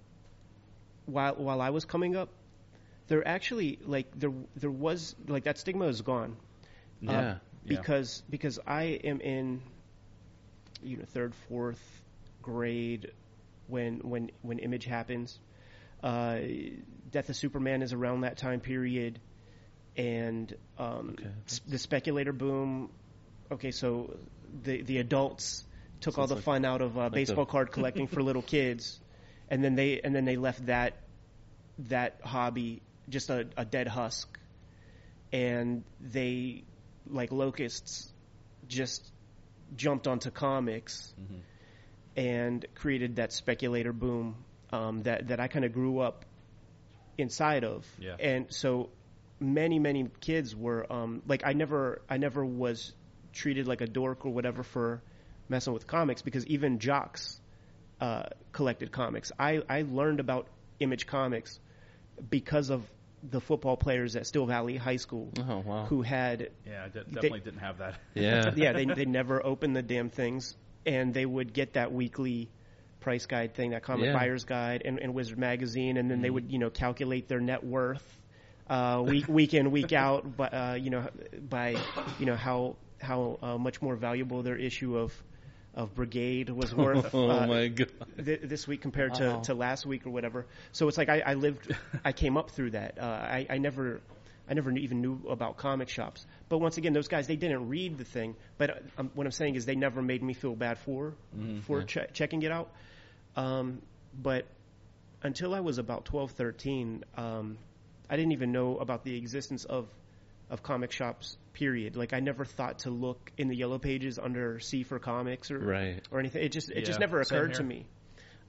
while while I was coming up, there actually like there there was like that stigma is gone. Yeah. Uh, because yeah. because I am in, you know, third, fourth grade when when when Image happens. Uh, Death of Superman is around that time period, and um, okay. the speculator boom. Okay, so the the adults took Sounds all the like, fun out of uh, like baseball the... card collecting for little kids, and then they and then they left that that hobby just a, a dead husk, and they like locusts just jumped onto comics mm-hmm. and created that speculator boom. Um, that, that I kind of grew up inside of. Yeah. And so many, many kids were, um, like, I never I never was treated like a dork or whatever for messing with comics, because even jocks uh, collected comics. I, I learned about Image Comics because of the football players at Still Valley High School oh, wow. who had... Yeah, I de- definitely they, didn't have that. Yeah, yeah they, they never opened the damn things, and they would get that weekly... price guide thing, that comic yeah. buyer's guide and, and Wizard magazine, and then mm-hmm. they would, you know, calculate their net worth uh, week week in week out, but uh, you know, by you know how how uh, much more valuable their issue of of Brigade was worth. Oh uh, my god! Th- this week compared to, to last week or whatever. So it's like I, I lived, I came up through that. Uh, I, I never I never even knew about comic shops. But once again, those guys, they didn't read the thing. But um, what I'm saying is they never made me feel bad for mm-hmm. for che- checking it out. Um, but until I was about twelve, thirteen, um, I didn't even know about the existence of, of comic shops, period. Like I never thought to look in the yellow pages under C for comics or, right. or anything. It just, it yeah. just never occurred to me,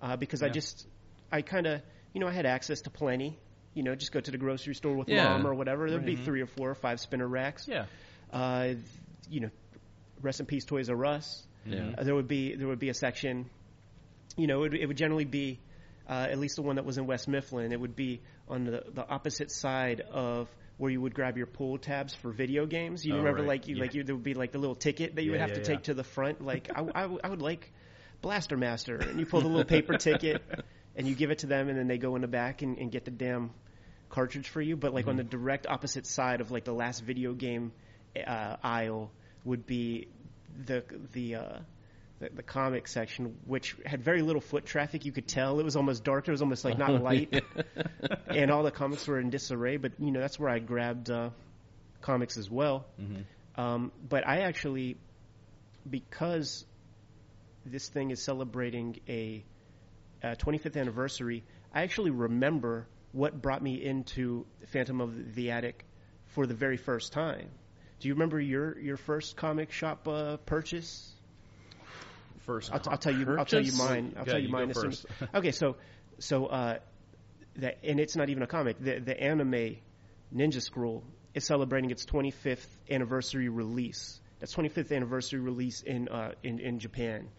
uh, because yeah. I just, I kind of, you know, I had access to plenty, you know, just go to the grocery store with yeah. mom or whatever. There'd mm-hmm. be three or four or five spinner racks. Yeah. Uh, you know, rest in peace, Toys R Us. Yeah. Uh, there would be, there would be a section. You know, it, it would generally be, uh, at least the one that was in West Mifflin, it would be on the, the opposite side of where you would grab your pull tabs for video games. You oh, remember, right. like, you, yeah. like you, there would be, like, the little ticket that you yeah, would have yeah, to yeah. take to the front. Like, I, I, I would like Blaster Master. And you pull the little paper ticket, and you give it to them, and then they go in the back and, and get the damn cartridge for you. But, like, mm-hmm. on the direct opposite side of, like, the last video game uh, aisle would be the the... Uh, The, the comic section, which had very little foot traffic. You could tell it was almost dark. It was almost like not light. Yeah. And all the comics were in disarray. But, you know, that's where I grabbed uh, comics as well. Mm-hmm. Um, but I actually, because this thing is celebrating a, a twenty-fifth anniversary, I actually remember what brought me into Phantom of the Attic for the very first time. Do you remember your, your first comic shop uh, purchase? First I'll, t- I'll tell you. Purchase? I'll tell you mine. I'll yeah, tell you, you mine. First. Okay, so, so uh, that and it's not even a comic. The the anime Ninja Scroll is celebrating its twenty-fifth anniversary release. That's twenty-fifth anniversary release in uh, in in Japan.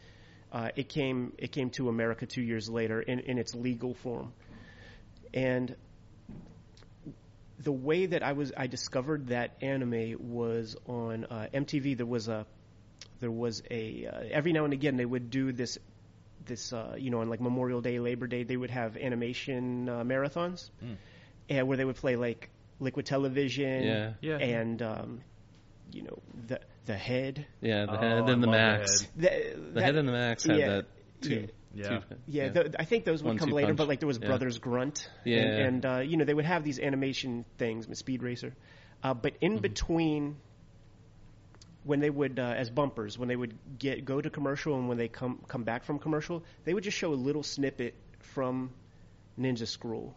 Uh, it came it came to America two years later in, in its legal form, and the way that I was I discovered that anime was on uh, M T V. There was a There was a uh, every now and again they would do this, this uh, you know, on like Memorial Day, Labor Day, they would have animation uh, marathons, mm. and where they would play like Liquid Television, yeah. Yeah. and um, you know the the head, yeah, the oh, head and the max, the head, the, the that, head and the max had yeah, that too. Yeah, yeah. Two, yeah. yeah. The, I think those would One, come later, punch. But like there was yeah. Brothers Grunt, yeah, and, and uh, you know they would have these animation things, Speed Racer, uh, but in mm-hmm. between. When they would, uh, as bumpers, when they would get go to commercial and when they come come back from commercial, they would just show a little snippet from Ninja Scroll.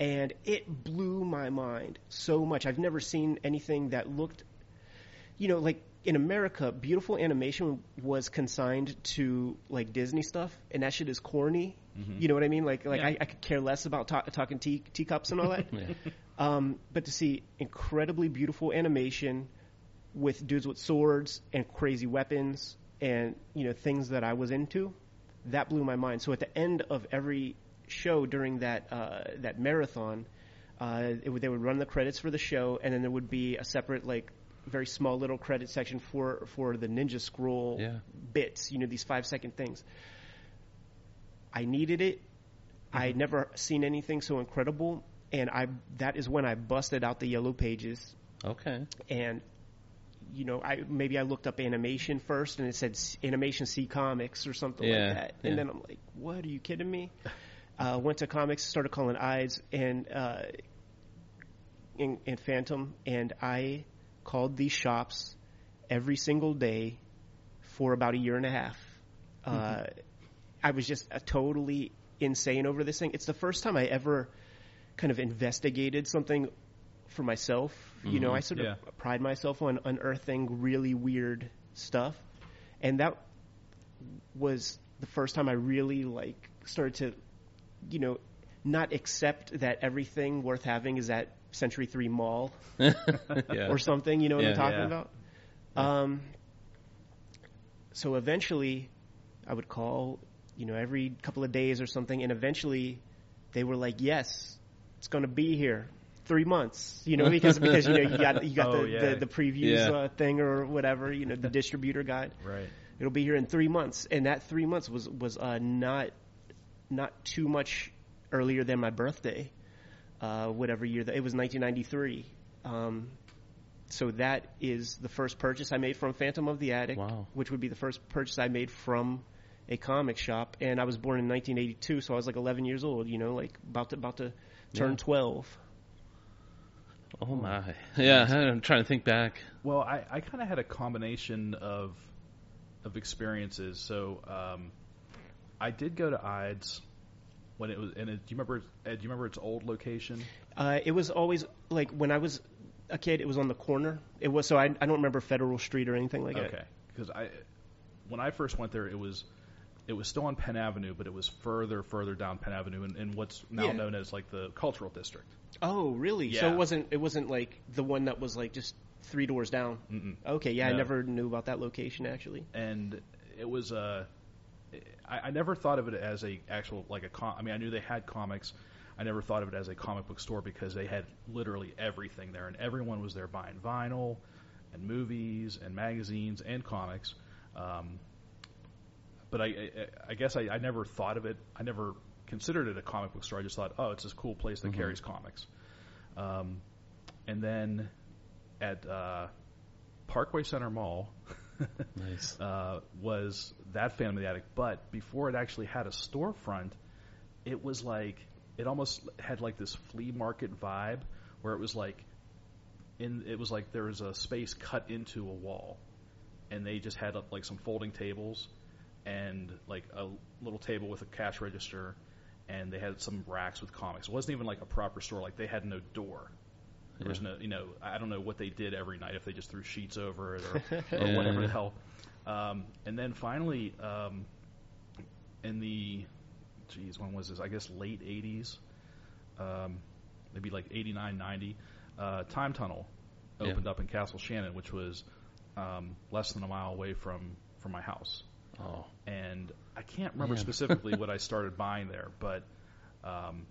And it blew my mind so much. I've never seen anything that looked, you know, like in America, beautiful animation was consigned to like Disney stuff, and that shit is corny. Mm-hmm. You know what I mean? Like, like yeah. I, I could care less about ta- talking tea, teacups and all that. yeah. um, but to see incredibly beautiful animation with dudes with swords and crazy weapons and, you know, things that I was into, that blew my mind. So at the end of every show during that uh, that marathon, uh, it would, they would run the credits for the show, and then there would be a separate, like, very small little credit section for, for the Ninja Scroll yeah. bits, you know, these five-second things. I needed it. I had never seen anything so incredible, and I that is when I busted out the Yellow Pages. Okay. And, you know, I maybe I looked up animation first, and it said Animation C Comics or something yeah, like that. And yeah. then I'm like, what, are you kidding me? Uh, went to comics, started calling Ides and, uh, and, and Phantom, and I called these shops every single day for about a year and a half. Uh, mm-hmm. I was just a totally insane over this thing. It's the first time I ever kind of investigated something for myself. Mm-hmm. You know, I sort of yeah. pride myself on unearthing really weird stuff. And that was the first time I really, like, started to, you know, not accept that everything worth having is at Century three Mall yeah. or something. You know what yeah, I'm talking yeah. about? Yeah. Um, so eventually I would call, you know, every couple of days or something, and eventually they were like, yes, it's going to be here. Three months, you know, because, because you know, you got, you got oh, the, yeah. the, the previews yeah. uh, thing or whatever, you know, the distributor guide. Right. It'll be here in three months. And that three months was, was uh, not not too much earlier than my birthday, uh, whatever year. That, it was nineteen ninety-three. Um, so that is the first purchase I made from Phantom of the Attic, wow. which would be the first purchase I made from a comic shop. And I was born in nineteen eighty-two, so I was like eleven years old, you know, like about to, about to turn yeah. twelve. Oh, my. Yeah, I'm trying to think back. Well, I, I kind of had a combination of of experiences. So um, I did go to Ides when it was – and it, do you remember Ed, do you remember its old location? Uh, it was always – like when I was a kid, it was on the corner. It was So I, I don't remember Federal Street or anything like okay. that. Okay, because I, when I first went there, it was – it was still on Penn Avenue, but it was further, further down Penn Avenue in, in what's now yeah. known as like the Cultural District. Oh, really? Yeah. So it wasn't it wasn't like the one that was like just three doors down. Mm-mm. Okay, yeah, no. I never knew about that location actually. And it was uh, I, I never thought of it as a actual like a com- I mean, I knew they had comics. I never thought of it as a comic book store because they had literally everything there, and everyone was there buying vinyl, and movies, and magazines, and comics. Um, But I, I, I guess I, I never thought of it. I never considered it a comic book store. I just thought, oh, it's this cool place that mm-hmm. carries comics. Um, and then at uh, Parkway Center Mall nice. uh, was that Phantom of the Attic. But before it actually had a storefront, it was like it almost had like this flea market vibe where it was like in it was like there was a space cut into a wall, and they just had like some folding tables. And like a little table with a cash register, and they had some racks with comics. It wasn't even like a proper store. Like they had no door. There yeah. was no, you know, I don't know what they did every night, if they just threw sheets over it or, or yeah. whatever the hell. Um, and then finally, um, in the, geez, when was this? I guess late eighties, um, maybe like eighty-nine, ninety. Uh, Time Tunnel opened yeah. up in Castle Shannon, which was um, less than a mile away from, from my house. Oh. And I can't remember Man. specifically what I started buying there, but um,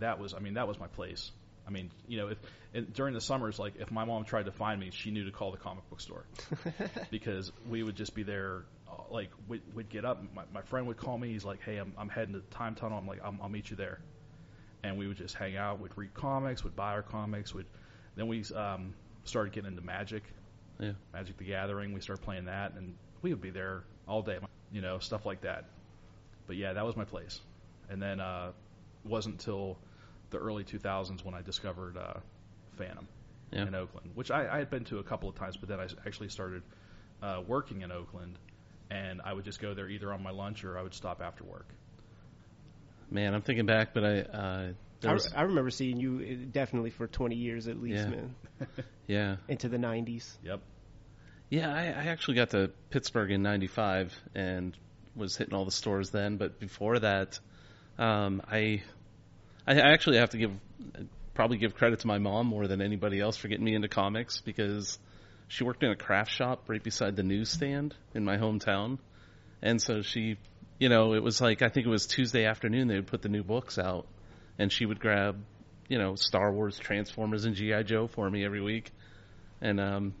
that was, I mean, that was my place. I mean, you know, if and during the summers, like if my mom tried to find me, she knew to call the comic book store because we would just be there. Like we'd, we'd get up. My, my friend would call me. He's like, hey, I'm, I'm heading to the Time Tunnel. I'm like, I'm, I'll meet you there. And we would just hang out. We'd read comics. We'd buy our comics. We'd, then we um, started getting into Magic, yeah. Magic the Gathering. We started playing that, and we would be there all day, you know, stuff like that. But yeah, that was my place. And then uh, it wasn't until the early two thousands when I discovered uh, Phantom yeah. in Oakland, which I, I had been to a couple of times, but then I actually started uh, working in Oakland, and I would just go there either on my lunch or I would stop after work. Man, I'm thinking back, but I... Uh, I, was... I remember seeing you definitely for twenty years at least, yeah. man. yeah. Into the nineties. Yep. Yeah, I, I actually got to Pittsburgh in ninety-five and was hitting all the stores then. But before that, um, I I actually have to give probably give credit to my mom more than anybody else for getting me into comics, because she worked in a craft shop right beside the newsstand in my hometown. And so she, you know, it was like, I think it was Tuesday afternoon they would put the new books out, and she would grab, you know, Star Wars, Transformers, and G I. Joe for me every week. And, um...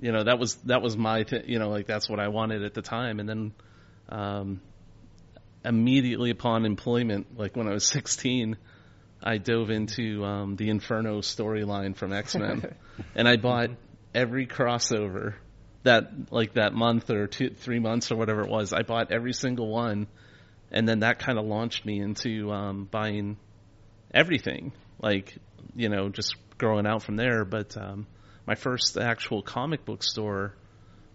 you know, that was that was my, th- you know, like that's what I wanted at the time. And then um, immediately upon employment, like when I was sixteen, I dove into um, the Inferno storyline from X-Men, and I bought every crossover that like that month or two, three months or whatever it was. I bought every single one, and then that kind of launched me into um, buying everything. Like, you know, just growing out from there. But um, my first actual comic book store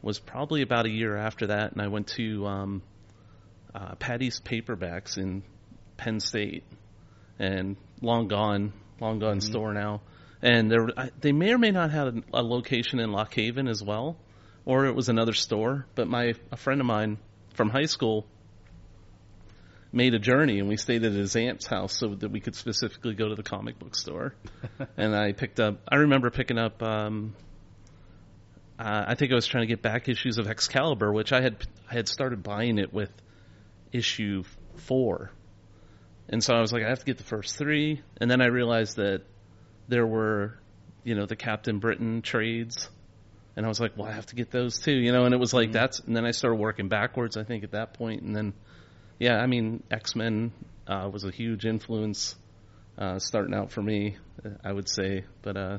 was probably about a year after that, and I went to um, uh, Patty's Paperbacks in Penn State, and long gone, long gone mm-hmm. store now. And there, I, they may or may not have a, a location in Lock Haven as well, or it was another store. But my a friend of mine from high school made a journey, and we stayed at his aunt's house so that we could specifically go to the comic book store. And I picked up, I remember picking up, um, uh, I think I was trying to get back issues of Excalibur, which I had, I had started buying it with issue four. And so I was like, I have to get the first three. And then I realized that there were, you know, the Captain Britain trades. And I was like, well, I have to get those too, you know, and it was like, mm-hmm. that's, and then I started working backwards, I think, at that point. And then, yeah, I mean, X-Men uh, was a huge influence uh, starting out for me, I would say. But, uh,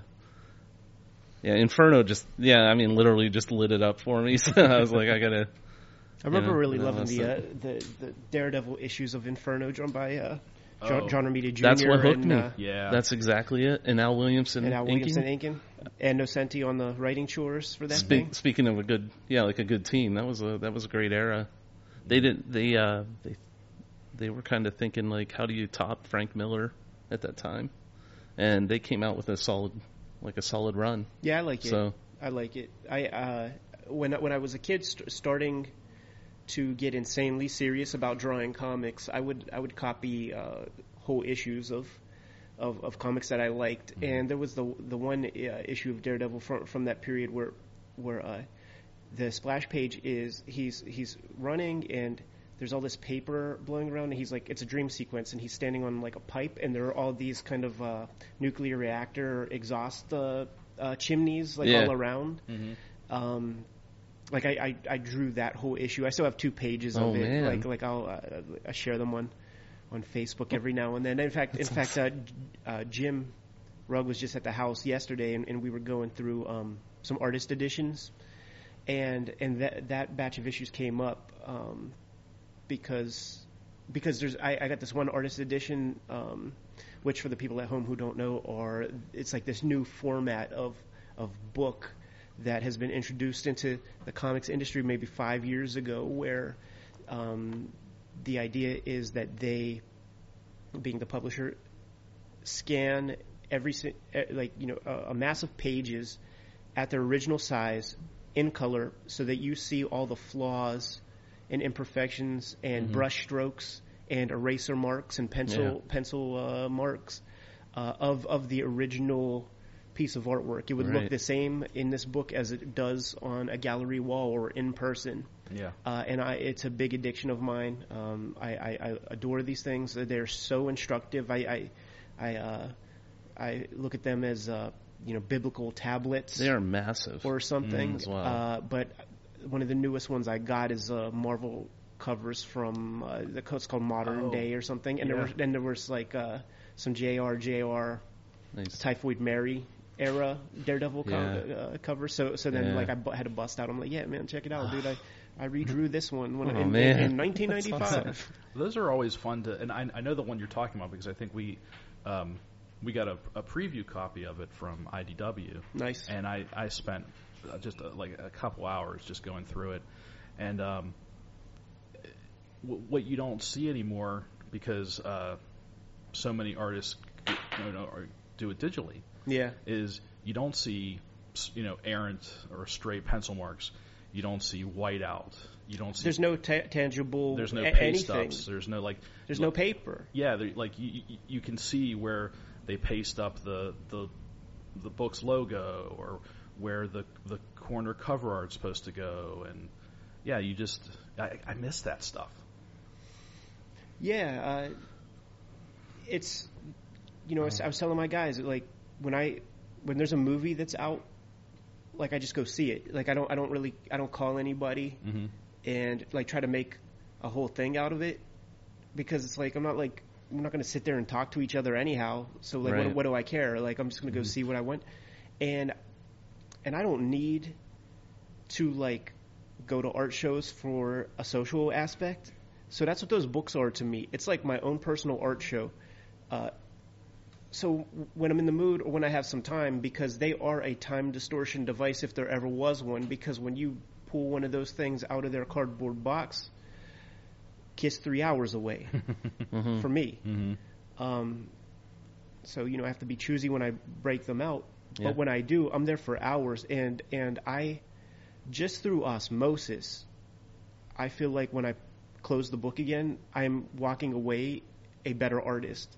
yeah, Inferno just, yeah, I mean, literally just lit it up for me. So I was like, I got to. I remember you know, really loving the, uh, the the Daredevil issues of Inferno drawn by uh, John, oh. John Romita Junior That's what hooked and, me. Uh, yeah. That's exactly it. And Al Williamson And Al Williamson Inkin. And Nocenti on the writing chores for that Spe- thing. Speaking of a good, yeah, like a good team, that was a, that was a great era. They didn't. They uh, they, they were kind of thinking like, how do you top Frank Miller at that time? And they came out with a solid, like a solid run. Yeah, I like it. So I like it. I uh, when when I was a kid, st- starting to get insanely serious about drawing comics, I would I would copy uh, whole issues of, of of comics that I liked. Mm-hmm. And there was the the one uh, issue of Daredevil from from that period where where. Uh, The splash page is he's he's running and there's all this paper blowing around and he's like, it's a dream sequence, and he's standing on like a pipe, and there are all these kind of uh, nuclear reactor exhaust uh, uh, chimneys like yeah. all around. Mm-hmm. Um, like I, I, I drew that whole issue. I still have two pages oh, of it. Man. Like like I'll uh, I share them on on Facebook every now and then. In fact, That's in awesome. fact, uh, uh, Jim Rugg was just at the house yesterday, and, and we were going through um, some artist editions. And and that that batch of issues came up um, because because there's I, I got this one artist edition, um, which for the people at home who don't know, are it's like this new format of of book that has been introduced into the comics industry maybe five years ago, where um, the idea is that they, being the publisher, scan every like you know a, a mass of pages at their original size, in color, so that you see all the flaws and imperfections and mm-hmm. brush strokes and eraser marks and pencil yeah. pencil uh, marks uh, of of the original piece of artwork. It would right. look the same in this book as it does on a gallery wall or in person. Yeah, uh, and I, it's a big addiction of mine. Um, I, I, I adore these things. They're so instructive. I I I, uh, I look at them as uh, you know, biblical tablets. They are massive. Or something. Mm, as well. Uh, but one of the newest ones I got is uh, Marvel covers from, uh, the it's called Modern oh. Day or something. And yeah. there was, and there was like uh, some J R J R nice. Typhoid Mary era Daredevil yeah. co- uh, cover. So so then yeah. like I bu- had a bust out. I'm like, yeah, man, check it out, dude. I, I redrew this one when oh, I, in, man. in nineteen ninety-five. Awesome. Those are always fun to, and I, I know the one you're talking about because I think we... Um, We got a, a preview copy of it from I D W. Nice. And I, I spent just a, like a couple hours just going through it. And um, w- what you don't see anymore because uh, so many artists you know, do it digitally yeah. is you don't see you know errant or stray pencil marks. You don't see whiteout. You don't see. There's no ta- tangible. There's no a- paste ups. There's no like. There's like, no paper. Yeah, like you, you, you can see where they paste up the, the the book's logo or where the the corner cover art's supposed to go, and yeah, you just I, I miss that stuff. Yeah, uh, it's you know oh. it's, I was telling my guys like when I when there's a movie that's out, like I just go see it. Like I don't I don't really I don't call anybody mm-hmm. and like try to make a whole thing out of it. because it's like, I'm not like, we're not going to sit there and talk to each other anyhow. So like, right. what, what do I care? Like, I'm just going to go mm-hmm. see what I want. And, and I don't need to like go to art shows for a social aspect. So that's what those books are to me. It's like my own personal art show. Uh, so when I'm in the mood or when I have some time, because they are a time distortion device if there ever was one, because when you pull one of those things out of their cardboard box, Kiss three hours away mm-hmm. for me. Mm-hmm. Um, so, you know, I have to be choosy when I break them out. Yeah. But when I do, I'm there for hours. And, and I, just through osmosis, I feel like when I close the book again, I'm walking away a better artist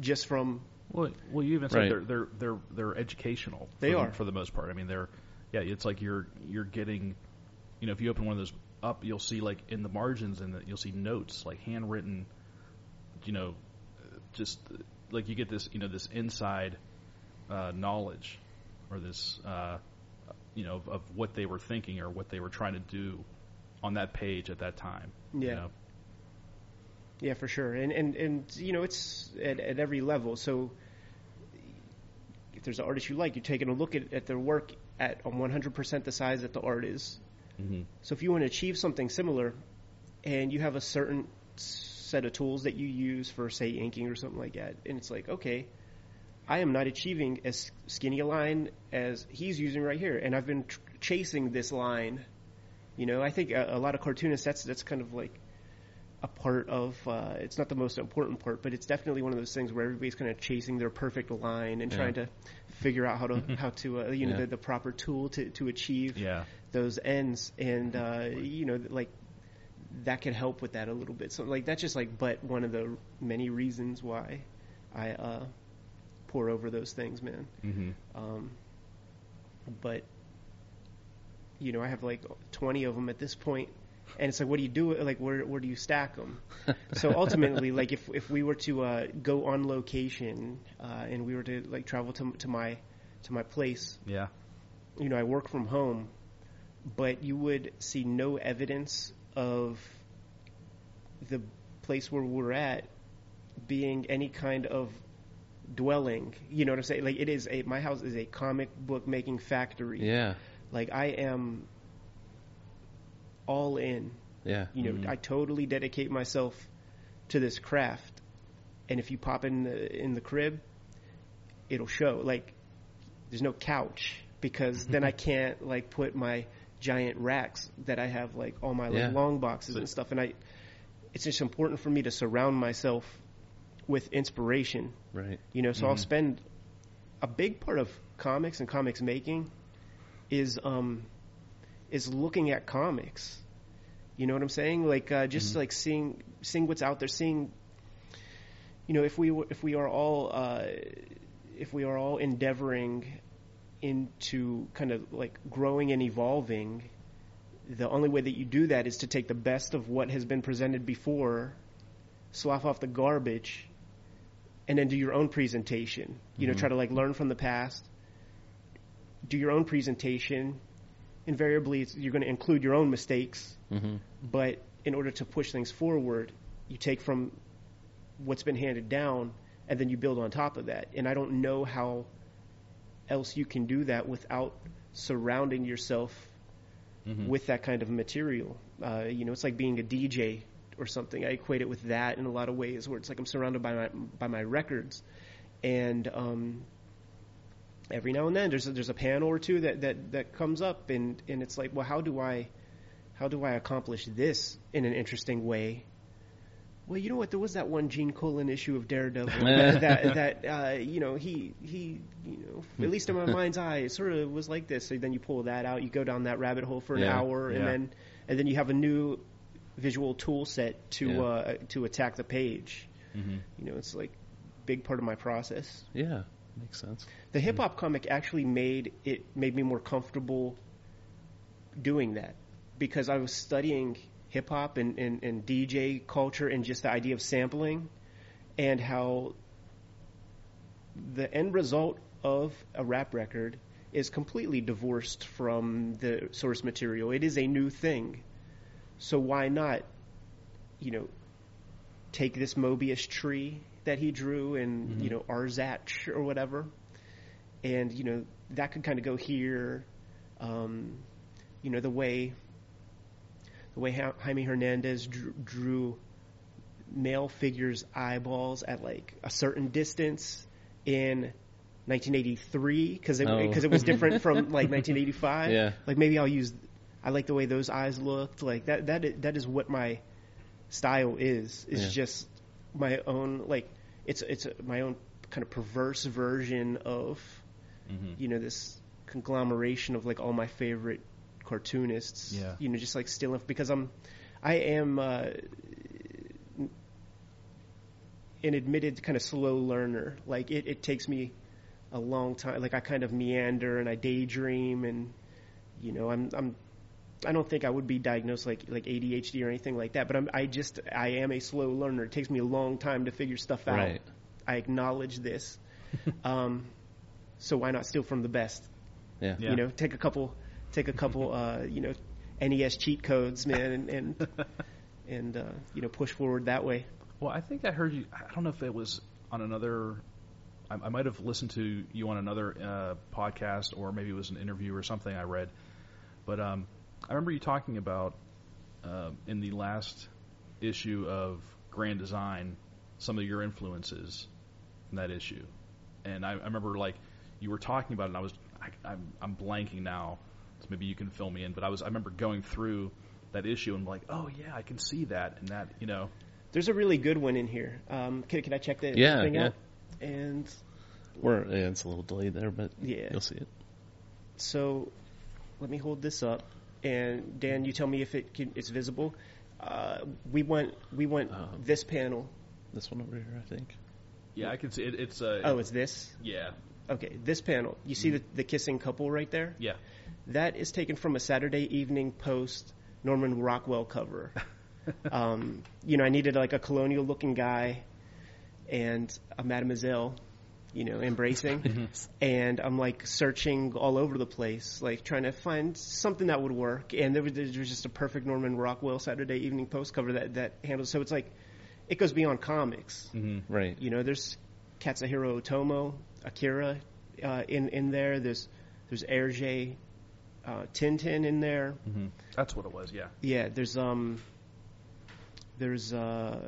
just from... Well, well you even said right. they're, they're, they're, they're educational. They for are. The, for the most part. I mean, they're... Yeah, it's like you're you're getting... You know, if you open one of those up, you'll see, like, in the margins, and you'll see notes, like, handwritten, you know, just... Like, you get this, you know, this inside... Uh, knowledge or this uh, you know of, of what they were thinking or what they were trying to do on that page at that time. Yeah, you know? Yeah, for sure. And, and and you know, it's at, at every level. So if there's an artist you like, you're taking a look at, at their work at one hundred percent the size that the art is. Mm-hmm. So if you want to achieve something similar and you have a certain set of tools that you use for, say, inking or something like that, and it's like, okay, I am not achieving as skinny a line as he's using right here. And I've been tr- chasing this line. You know, I think a, a lot of cartoonists, that's that's kind of like a part of, uh, it's not the most important part, but it's definitely one of those things where everybody's kind of chasing their perfect line and yeah. trying to figure out how to, how to uh, you know, yeah. the, the proper tool to, to achieve yeah. those ends. And, uh, you know, like that could help with that a little bit. So like that's just like, but one of the many reasons why I, uh, pour over those things, man. Mm-hmm. Um, but you know, I have like twenty of them at this point, and it's like, what do you do? Like, where where do you stack them? So ultimately, like, if if we were to uh, go on location uh, and we were to like travel to to my to my place, yeah, you know, I work from home, but you would see no evidence of the place where we're at being any kind of dwelling, you know what I'm saying? Like, it is a, my house is a comic book making factory. Yeah. Like, I am all in. Yeah. You know, mm-hmm. I totally dedicate myself to this craft, and if you pop in the, in the crib, it'll show. Like, there's no couch, because then I can't like put my giant racks that I have, like all my like, yeah. long boxes and stuff. And I, it's just important for me to surround myself with inspiration, right? You know, so mm-hmm. I'll spend a big part of comics and comics making is um is looking at comics. You know what I'm saying? Like uh, just mm-hmm. like seeing seeing what's out there, seeing, you know, if we were, if we are all uh, if we are all endeavoring into kind of like growing and evolving, the only way that you do that is to take the best of what has been presented before, slough off the garbage, and then do your own presentation. You know, mm-hmm. try to like learn from the past, do your own presentation. Invariably, it's, you're going to include your own mistakes, mm-hmm. but in order to push things forward, you take from what's been handed down, and then you build on top of that. And I don't know how else you can do that without surrounding yourself mm-hmm. with that kind of material. Uh, you know, it's like being a D J or something. I equate it with that in a lot of ways, where it's like I'm surrounded by my by my records, and um, every now and then there's a, there's a panel or two that, that, that comes up, and, and it's like, well, how do I how do I accomplish this in an interesting way? Well, you know what? There was that one Gene Colan issue of Daredevil that that uh, you know he he you know at least in my mind's eye, it sort of was like this. So then you pull that out, you go down that rabbit hole for an yeah, hour, and yeah. then and then you have a new visual tool set to yeah. uh, to attack the page. Mm-hmm. You know, it's like a big part of my process. Yeah, makes sense. The hip hop mm-hmm. comic actually made it made me more comfortable doing that, because I was studying hip hop and, and, and D J culture and just the idea of sampling and how the end result of a rap record is completely divorced from the source material. It is a new thing. So why not, you know, take this Mobius tree that he drew and, mm-hmm. you know, Arzach or whatever. And, you know, that could kind of go here. Um, you know, the way the way ha- Jaime Hernandez drew, drew male figures' eyeballs at, like, a certain distance in nineteen eighty-three, because it, oh. it was different from, like, nineteen eighty-five. Yeah. Like, maybe I'll use – I like the way those eyes looked. Like, that that is, that is what my style is. It's yeah. just my own – like, it's it's my own kind of perverse version of, mm-hmm. you know, this conglomeration of, like, all my favorite cartoonists. Yeah. You know, just, like, still – because I'm – I am uh, – an admitted kind of slow learner. Like, it, it takes me a long time. Like, I kind of meander and I daydream, and, you know, I'm I'm I don't think I would be diagnosed like like A D H D or anything like that. But I'm I just I am a slow learner. It takes me a long time to figure stuff out. Right. I acknowledge this. um, so why not steal from the best? Yeah. yeah. You know, take a couple take a couple uh, you know, N E S cheat codes, man, and and, and uh, you know, push forward that way. Well, I think I heard you. I don't know if it was on another. I, I might have listened to you on another uh, podcast, or maybe it was an interview or something I read. But um, I remember you talking about uh, in the last issue of Grand Design some of your influences in that issue, and I, I remember like you were talking about it. And I was I, I'm, I'm blanking now, so maybe you can fill me in. But I was I remember going through that issue and like, oh yeah, I can see that, and that, you know. There's a really good one in here. Um, can, can I check that yeah, thing yeah. out? And we're yeah, it's a little delayed there, but yeah. you'll see it. So let me hold this up, and Dan, you tell me if it can, it's visible. Uh, we want we want um, this panel. This one over here, I think. Yeah, I can see it. It's uh, oh, it's this. Yeah. Okay, this panel. You see mm. the the kissing couple right there? Yeah. That is taken from a Saturday Evening Post Norman Rockwell cover. um, you know, I needed like a colonial looking guy and a mademoiselle, you know, embracing. And I'm like searching all over the place, like trying to find something that would work. And there was, there was just a perfect Norman Rockwell Saturday Evening Post cover that, that handles. So it's like, it goes beyond comics. Mm-hmm, right. You know, there's Katsuhiro Otomo, Akira uh, in, in there. There's, there's Hergé, uh, Tintin in there. Mm-hmm. That's what it was. Yeah. Yeah. There's, um, There's uh,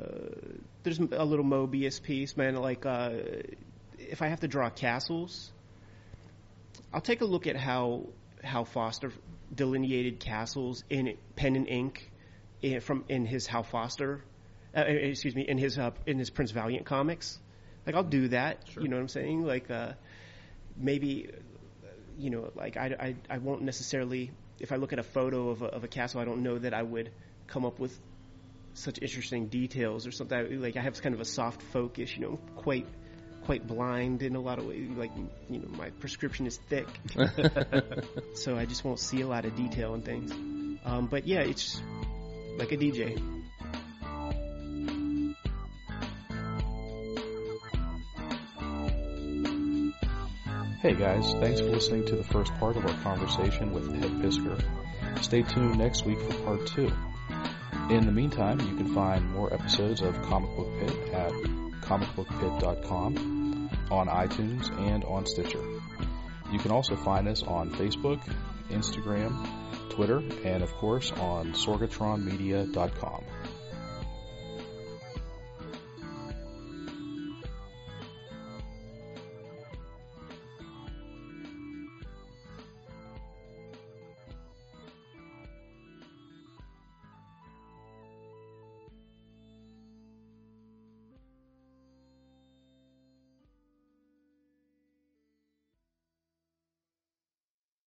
there's a little Mobius piece, man. Like, uh, if I have to draw castles, I'll take a look at how Hal Foster delineated castles in pen and ink in, from in his Hal Foster, uh, excuse me, in his uh, in his Prince Valiant comics. Like, I'll do that. Sure. You know what I'm saying? Like, uh, maybe, you know, like I, I I won't necessarily, if I look at a photo of a, of a castle, I don't know that I would come up with such interesting details or something. Like, I have kind of a soft focus, you know, quite quite blind in a lot of ways. Like, you know, my prescription is thick. So I just won't see a lot of detail and things. Um, but yeah, it's like a D J. Hey guys, thanks for listening to the first part of our conversation with Ed Piskor. Stay tuned next week for part two. In the meantime, you can find more episodes of Comic Book Pit at comic book pit dot com, on iTunes, and on Stitcher. You can also find us on Facebook, Instagram, Twitter, and of course on sorgatron media dot com.